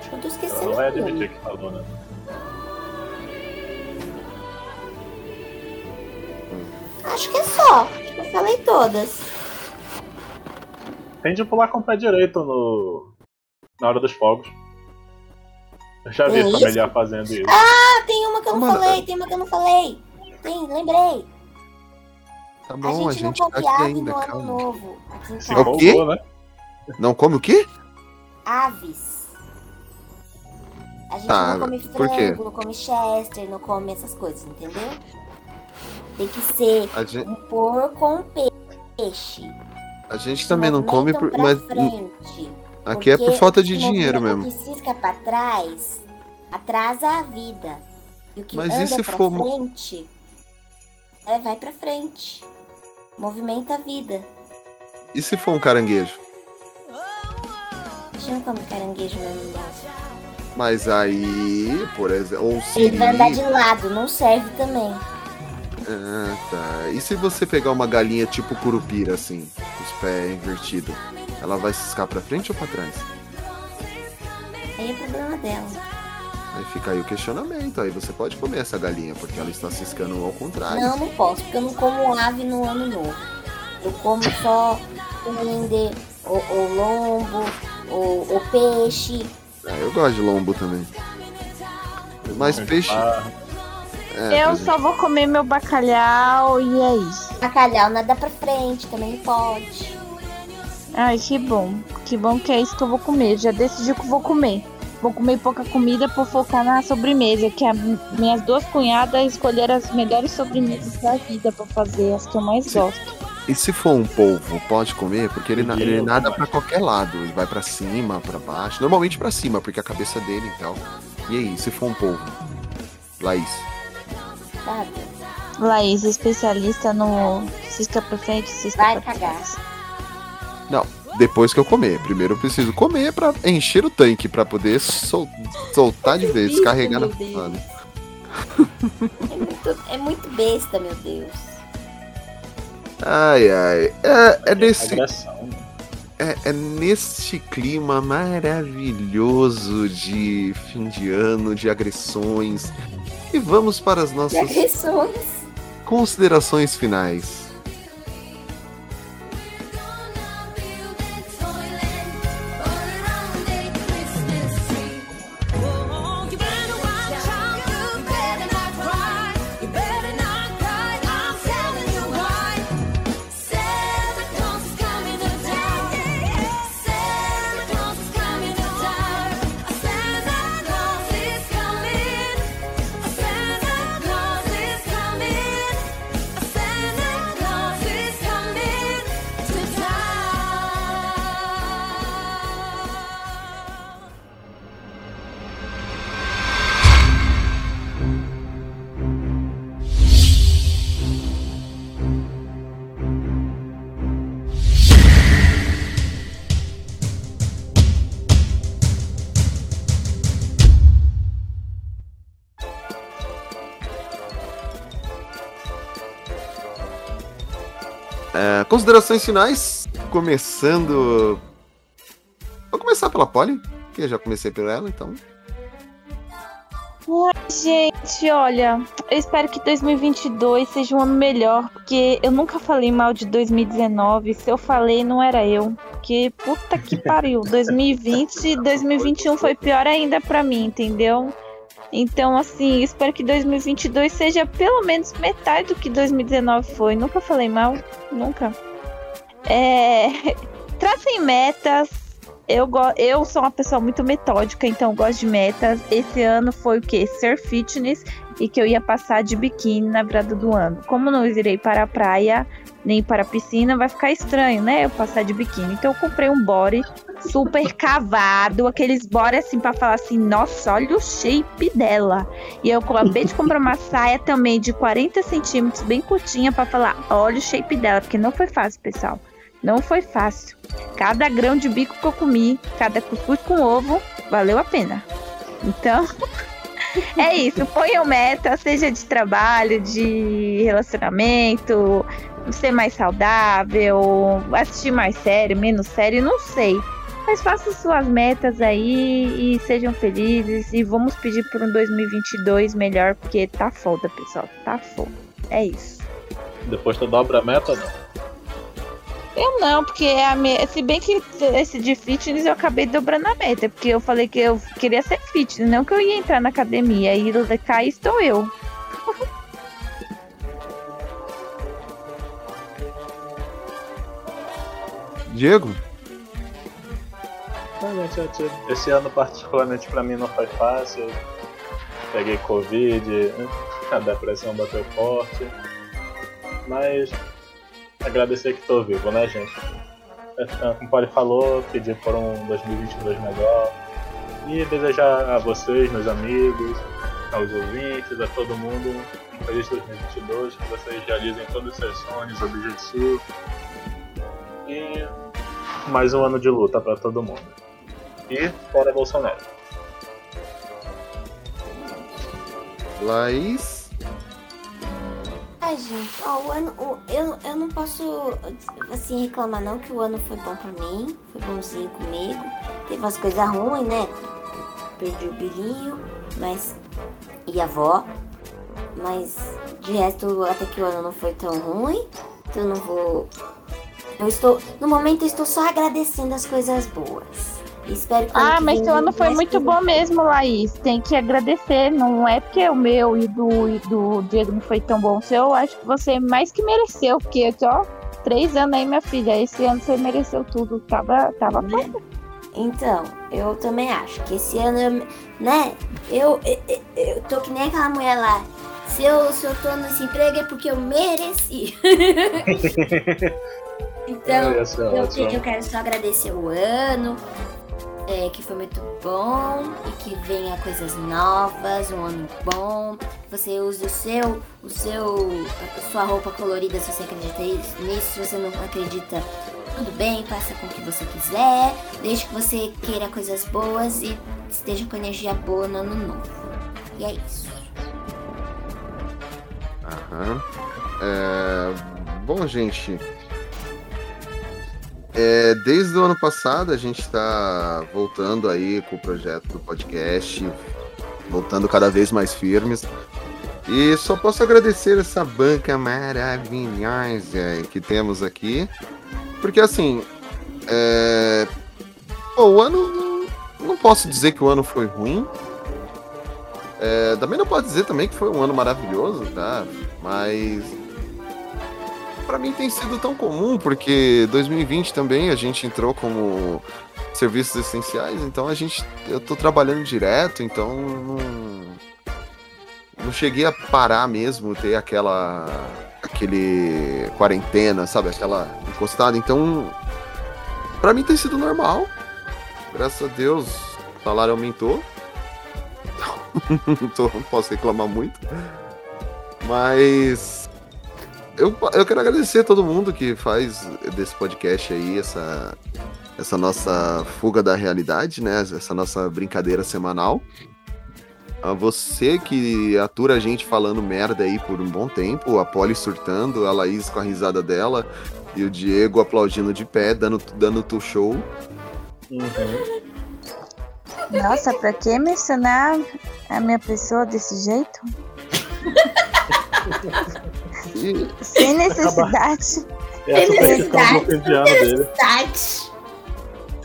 Acho que eu tô esquecendo. Não é a D B T que falou, né? Acho que é só. Acho que eu falei todas. Tem de pular com o pé direito no... na hora dos fogos. Eu já vi a família fazendo isso. Ah, tem uma que eu não Mano, falei, tem uma que eu não falei. Tem, lembrei. Tá bom, a gente, a gente não come ave ainda, no calma. Ano novo. Aqui Se voltou, quê? Né? Não come o quê? Aves. A gente tá, não come frango, não come chester, não come essas coisas, entendeu? Tem que ser a um gente... porco ou um peixe. A gente Se também não come, por... mas... Frente. Aqui porque é por falta de dinheiro mesmo. O que cisca pra trás atrasa a vida. E o que Mas anda e se pra for... frente é, vai pra frente. Movimenta a vida. E se for um caranguejo? A gente não come caranguejo mesmo. Mas aí, por exemplo... Ou se... Ele vai andar de lado, não serve também. Ah, tá. E se você pegar uma galinha tipo curupira, assim, com os pés invertidos? Ela vai ciscar pra frente ou pra trás? Aí é problema dela. Aí fica aí o questionamento. Aí você pode comer essa galinha, porque ela está ciscando ao contrário. Não, não posso, porque eu não como ave no ano novo. Eu como só o linde, ou, ou lombo, ou, ou peixe. É, eu gosto de lombo também. Mas peixe... É, eu só vou comer meu bacalhau e é isso. Bacalhau nada pra frente, também pode. Ai, que bom. Que bom que é isso que eu vou comer. Já decidi o que vou comer. Vou comer pouca comida pra focar na sobremesa, que a, minhas duas cunhadas escolheram as melhores sobremesas da vida pra fazer, as que eu mais se, gosto. E se for um polvo, pode comer? Porque ele, ele, ele nada pra qualquer lado. Ele vai pra cima, pra baixo. Normalmente pra cima, porque é a cabeça dele e tal. E aí, se for um polvo? Laís. Fábio. Laís, especialista no cisca pra frente, cisca pra trás. Vai cagar. Não, depois que eu comer. Primeiro eu preciso comer pra encher o tanque, pra poder sol- soltar de vez, descarregar na fada. É muito, é muito besta, meu Deus. Ai, ai. É, é nesse. É, é nesse clima maravilhoso de fim de ano, de agressões. E vamos para as nossas. De agressões. Considerações finais. Considerações finais, começando... Vou começar pela Polly, que eu já comecei por ela, então... Ai, gente, olha, eu espero que dois mil e vinte e dois seja um ano melhor, porque eu nunca falei mal de dois mil e dezenove, se eu falei, não era eu, porque puta que pariu, dois mil e vinte e dois mil e vinte e um foi pior ainda pra mim, entendeu? Então, assim, espero que dois mil e vinte e dois seja pelo menos metade do que dois mil e dezenove foi. Nunca falei mal, nunca. É... Tracem metas, Eu, go- eu sou uma pessoa muito metódica, então gosto de metas. Esse ano foi o quê? Ser fitness e que eu ia passar de biquíni na virada do ano. Como não irei para a praia, nem para a piscina, vai ficar estranho, né? Eu passar de biquíni. Então eu comprei um body super cavado, aqueles body assim para falar assim, nossa, olha o shape dela. E eu acabei de comprar uma saia também de quarenta centímetros, bem curtinha, para falar, olha o shape dela, porque não foi fácil, pessoal. Não foi fácil. Cada grão de bico que eu comi, cada cuscuz com ovo, valeu a pena. Então, é isso. Ponham meta, seja de trabalho, de relacionamento, ser mais saudável, assistir mais série, menos série, não sei. Mas façam suas metas aí e sejam felizes. E vamos pedir por um dois mil e vinte e dois melhor, porque tá foda, pessoal. Tá foda. É isso. Depois tu dobra a meta, não? Eu não, porque a minha... se bem que esse de fitness eu acabei dobrando a meta, porque eu falei que eu queria ser fitness, não que eu ia entrar na academia, e cá estou eu. Diego? Esse ano particularmente pra mim não foi fácil, peguei Covid, a depressão bateu forte, mas... agradecer que tô vivo, né, gente? Como o Polly falou, pedir por um dois mil e vinte e dois melhor e desejar a vocês, meus amigos, aos ouvintes, a todo mundo um feliz dois mil e vinte e dois, que vocês realizem todos os seus sonhos, objetivos e mais um ano de luta pra todo mundo. E fora Bolsonaro. Laís? Ai, gente, ó, o ano, o, eu, eu não posso, assim, reclamar não, que o ano foi bom pra mim, foi bonzinho comigo, teve umas coisas ruins, né, perdi o bilhinho, mas, e a avó, mas, de resto, até que o ano não foi tão ruim, então eu não vou, eu estou, no momento eu estou só agradecendo as coisas boas. Espero que ah, mas seu ano foi muito bom mesmo, Laís. Tem que agradecer. Não é porque o meu e do, e do Diego não foi tão bom. O seu, acho que você mais que mereceu. Porque, ó, três anos aí, minha filha. Esse ano você mereceu tudo. Tava, tava bom. Então, eu também acho que esse ano, né? Eu, eu, eu tô que nem aquela mulher lá. Se eu, se eu tô nesse emprego é porque eu mereci. Então, eu, eu, eu quero só agradecer o ano. É, que foi muito bom e que venha coisas novas, um ano bom, que você use o seu, o seu, a sua roupa colorida se você acredita nisso, se você não acredita, tudo bem, faça com o que você quiser, desde que você queira coisas boas e esteja com energia boa no ano novo. E é isso. Aham. É... Bom, gente... É, desde o ano passado a gente está voltando aí com o projeto do podcast, voltando cada vez mais firmes. E só posso agradecer essa banca maravilhosa que temos aqui, porque assim, é... Bom, o ano, não posso dizer que o ano foi ruim, é... também não posso dizer também que foi um ano maravilhoso, tá? Mas... pra mim tem sido tão comum, porque dois mil e vinte também a gente entrou como serviços essenciais, então a gente, eu tô trabalhando direto, então não, não cheguei a parar mesmo, ter aquela aquele quarentena, sabe, aquela encostada, então pra mim tem sido normal, graças a Deus o salário aumentou, não, tô, não posso reclamar muito, mas Eu, eu quero agradecer a todo mundo que faz desse podcast aí, essa, essa nossa fuga da realidade, né? Essa nossa brincadeira semanal. A você que atura a gente falando merda aí por um bom tempo, a Polly surtando, a Laís com a risada dela e o Diego aplaudindo de pé, dando, dando tu show. Uhum. Nossa, pra que mencionar a minha pessoa desse jeito? E... sem necessidade. É sem necessidade. necessidade.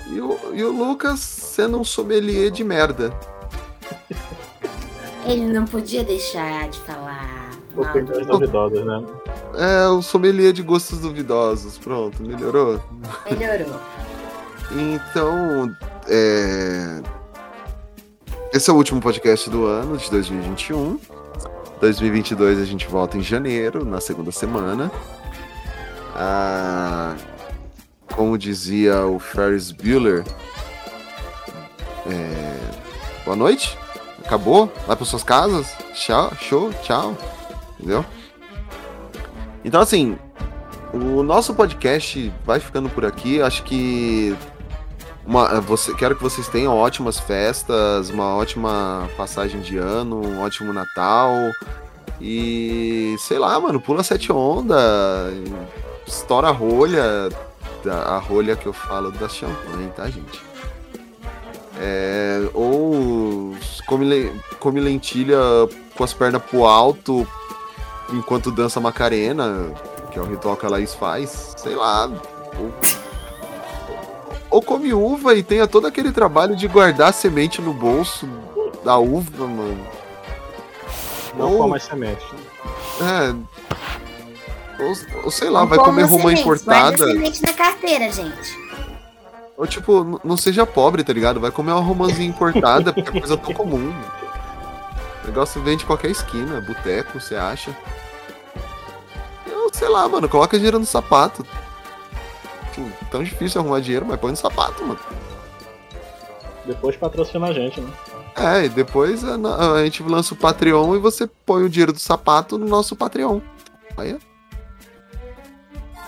E, o, e o Lucas sendo um sommelier de merda. Ele não podia deixar de falar. Opiniões duvidosas, né? É, o sommelier de gostos duvidosos. Pronto, melhorou? Melhorou. Então, é... esse é o último podcast do ano de dois mil e vinte e um. dois mil e vinte e dois a gente volta em janeiro, na segunda semana. Ah, como dizia o Ferris Bueller, é... boa noite, acabou, vai para suas casas, tchau, show, tchau, entendeu? Então assim, o nosso podcast vai ficando por aqui. Acho que uma, você, quero que vocês tenham ótimas festas, uma ótima passagem de ano, um ótimo Natal. E sei lá, mano, pula sete onda, estoura a rolha, a rolha que eu falo da champanhe, tá, gente? É, ou come, come lentilha com as pernas pro alto enquanto dança Macarena, que é o ritual que a Laís faz, sei lá. Ou, ou come uva e tenha todo aquele trabalho de guardar a semente no bolso da uva, mano. Não ou, coma semente. É. Ou, ou sei lá, não vai comer romã importada. Guarda a semente na carteira, gente. Ou tipo, n- não seja pobre, tá ligado? Vai comer uma romãzinha importada, porque é coisa tão comum. O negócio vende em qualquer esquina, boteco, você acha. Sei lá, mano, coloca dinheiro no sapato. Tão difícil arrumar dinheiro, mas põe no sapato, mano. Depois patrocina a gente, né? É, e depois a, a gente lança o Patreon e você põe o dinheiro do sapato no nosso Patreon. Aí é.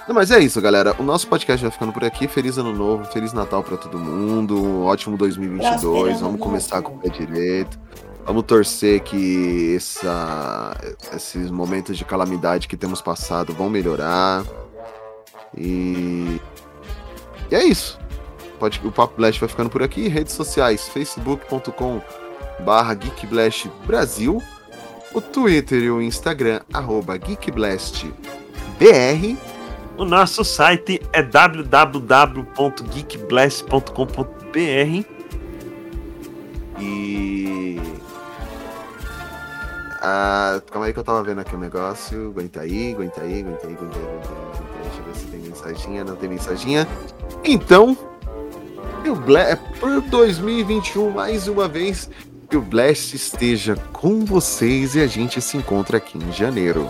Não, mas é isso, galera. O nosso podcast vai ficando por aqui. Feliz Ano Novo, Feliz Natal pra todo mundo. Ótimo dois mil e vinte e dois. Vamos começar com o pé direito. Vamos torcer que essa, esses momentos de calamidade que temos passado vão melhorar. E, e é isso. Pode, o Papo Blast vai ficando por aqui. Redes sociais, facebook ponto com barra Geekblast Brasil. O Twitter e o Instagram, arroba geekblastbr. O nosso site é w w w ponto geekblast ponto com ponto b r. E... Ah, calma aí que eu tava vendo aqui o um negócio. Aguenta aí, aguenta aí, aguenta aí, aguenta aí, aguenta aí, aguenta aí. Deixa eu ver se tem mensaginha. Não tem mensaginha. Então, o Blast, por dois mil e vinte e um, mais uma vez, que o Blast esteja com vocês e a gente se encontra aqui em janeiro.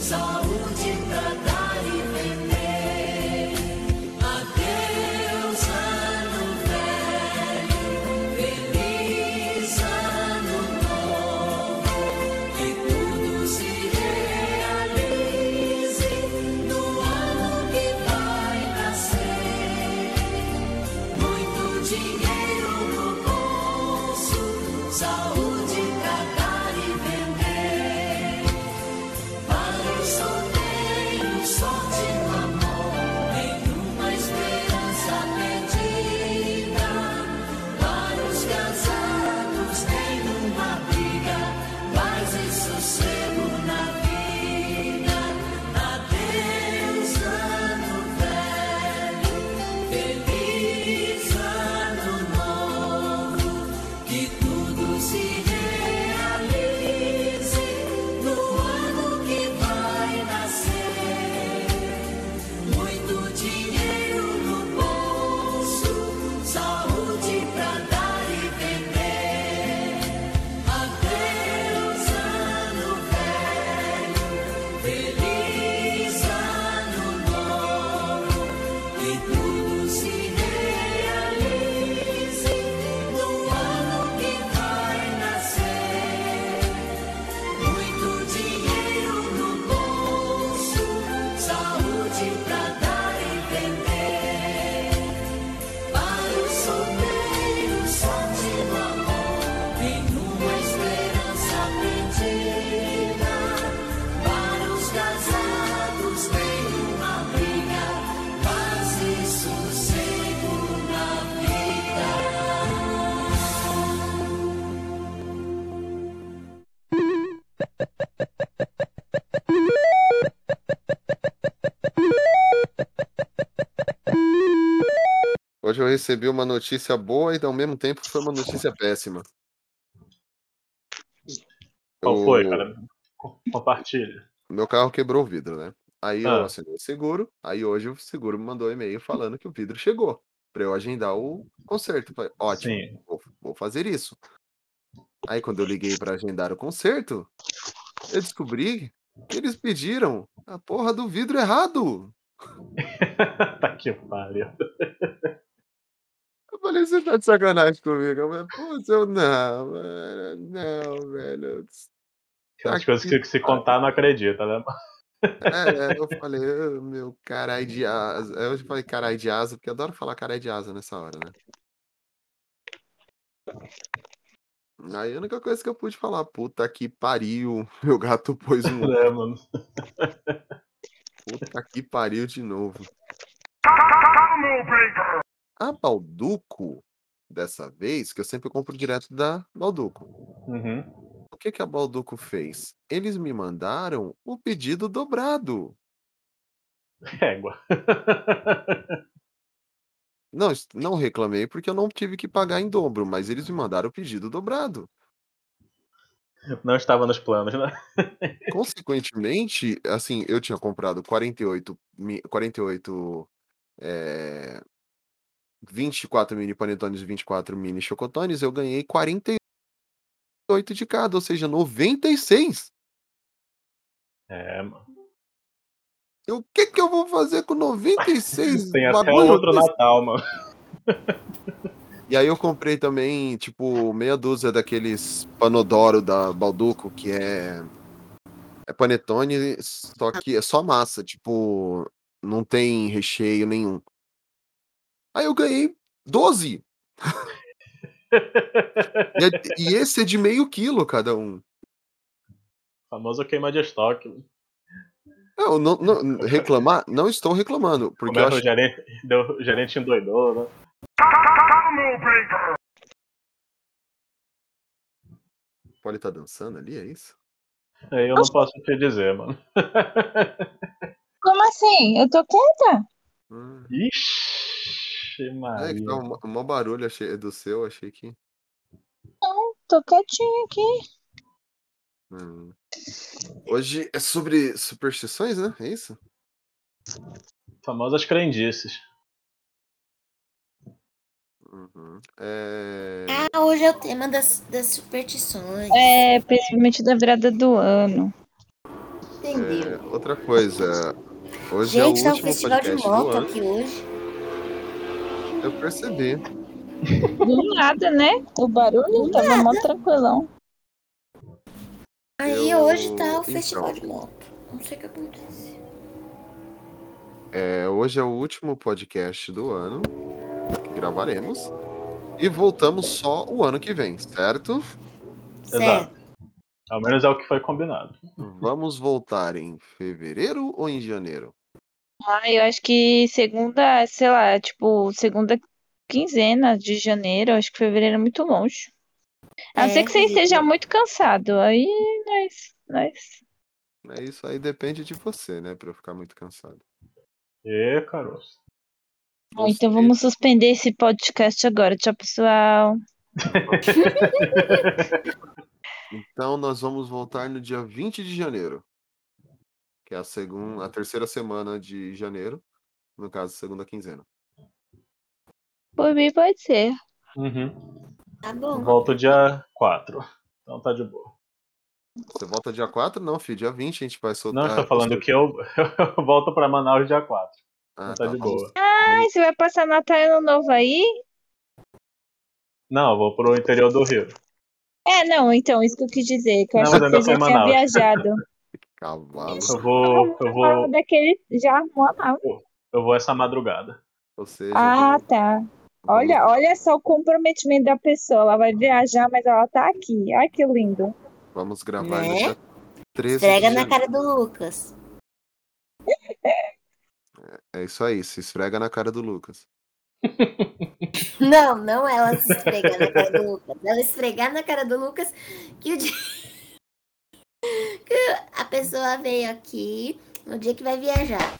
So Hoje eu recebi uma notícia boa e ao mesmo tempo foi uma notícia péssima. Qual foi, eu... cara? Compartilha. Meu carro quebrou o vidro, né? Aí ah. eu assinei o seguro, aí hoje o seguro me mandou um e-mail falando que o vidro chegou, pra eu agendar o conserto. Falei, ótimo, vou, vou fazer isso. Aí quando eu liguei pra agendar o conserto, eu descobri que eles pediram a porra do vidro errado. Tá que pariu. Eu falei, você tá de sacanagem comigo. Eu falei, putz, eu não, mano, não, velho. Tá as coisas que, que se contar não acredita, né? É, eu falei, oh, meu caralho de asa. Eu falei caralho de asa, porque eu adoro falar caralho de asa nessa hora, né? Aí a única coisa que eu pude falar, puta que pariu, meu gato pôs um. É, mano. Puta que pariu de novo. A Balduco, dessa vez, que eu sempre compro direto da Balduco. Uhum. O que, que a Balduco fez? Eles me mandaram o pedido dobrado. Égua. Não, não reclamei porque eu não tive que pagar em dobro, mas eles me mandaram o pedido dobrado. Não estava nos planos, né? Consequentemente, assim, eu tinha comprado quarenta e oito, quarenta e oito é, vinte e quatro mini panetones e vinte e quatro mini chocotones, eu ganhei quarenta e oito de cada, ou seja, noventa e seis. É, mano. E o que que eu vou fazer com noventa e seis? Tem até outro Natal, mano. E aí eu comprei também, tipo, meia dúzia daqueles Panodoro da Balduco, que é, é panetone, só que é só massa, tipo, não tem recheio nenhum. Aí eu ganhei doze. e, e esse é de meio quilo cada um. Famoso queima de estoque. Não, não, não reclamar, não estou reclamando. Porque eu acho... o, gerente, deu, o gerente endoidou, né? O Polly tá dançando ali, é isso? Eu não posso te dizer, mano. Como assim? Eu tô quieta. Hum. Ixi, Maria. É que tá um, um barulho achei, do seu, achei que... Não, tô quietinho aqui. Hum. Hoje é sobre superstições, né? É isso? Famosas crendices. Uhum. É... Ah, hoje é o tema das, das superstições. É, principalmente da virada do ano. Entendeu? É, outra coisa. Hoje gente, é o último tá um festival de moto aqui hoje. Eu percebi. Do nada, né? O barulho do tava mó tranquilão. Aí eu... hoje tá o festival então... de moto. Não sei o que acontece. É, hoje é o último podcast do ano. Gravaremos e voltamos só o ano que vem, certo? Exato. Ao menos é o que foi combinado. Vamos voltar em fevereiro ou em janeiro? Ah, eu acho que segunda, sei lá, tipo, segunda quinzena de janeiro, acho que fevereiro é muito longe. A não ser que você esteja muito cansado, aí nós, nós. É isso aí, depende de você, né, pra eu ficar muito cansado. É, caroço. Ah, então vamos suspender esse podcast agora. Tchau, pessoal. Então nós vamos voltar no dia vinte de janeiro, que é a, segunda, a terceira semana de janeiro. No caso, segunda quinzena. Por mim pode ser. Uhum. Tá bom. Volta dia quatro. Então tá de boa. Você volta dia quatro? Não, filho, dia vinte a gente vai soltar. Não, estou falando que eu, eu volto para Manaus dia quatro. Ah, tá, tá de boa. Ah, você vai passar Natal e Ano Novo aí? Não, eu vou pro interior do Rio. É, não, então, isso que eu quis dizer, que eu não, acho que você já tinha viajado. Cavalo. Eu vou... Eu vou... Daquele... Já arrumou a nave. Eu vou essa madrugada. Ou seja, ah, eu... tá. Olha, olha só o comprometimento da pessoa. Ela vai viajar, mas ela tá aqui. Ai, que lindo. Vamos gravar. Né? Esfrega na cara do Lucas. É isso aí, se esfrega na cara do Lucas. Não, não ela se esfrega na cara do Lucas. Ela esfregar na cara do Lucas que o Diego... A pessoa veio aqui no dia que vai viajar.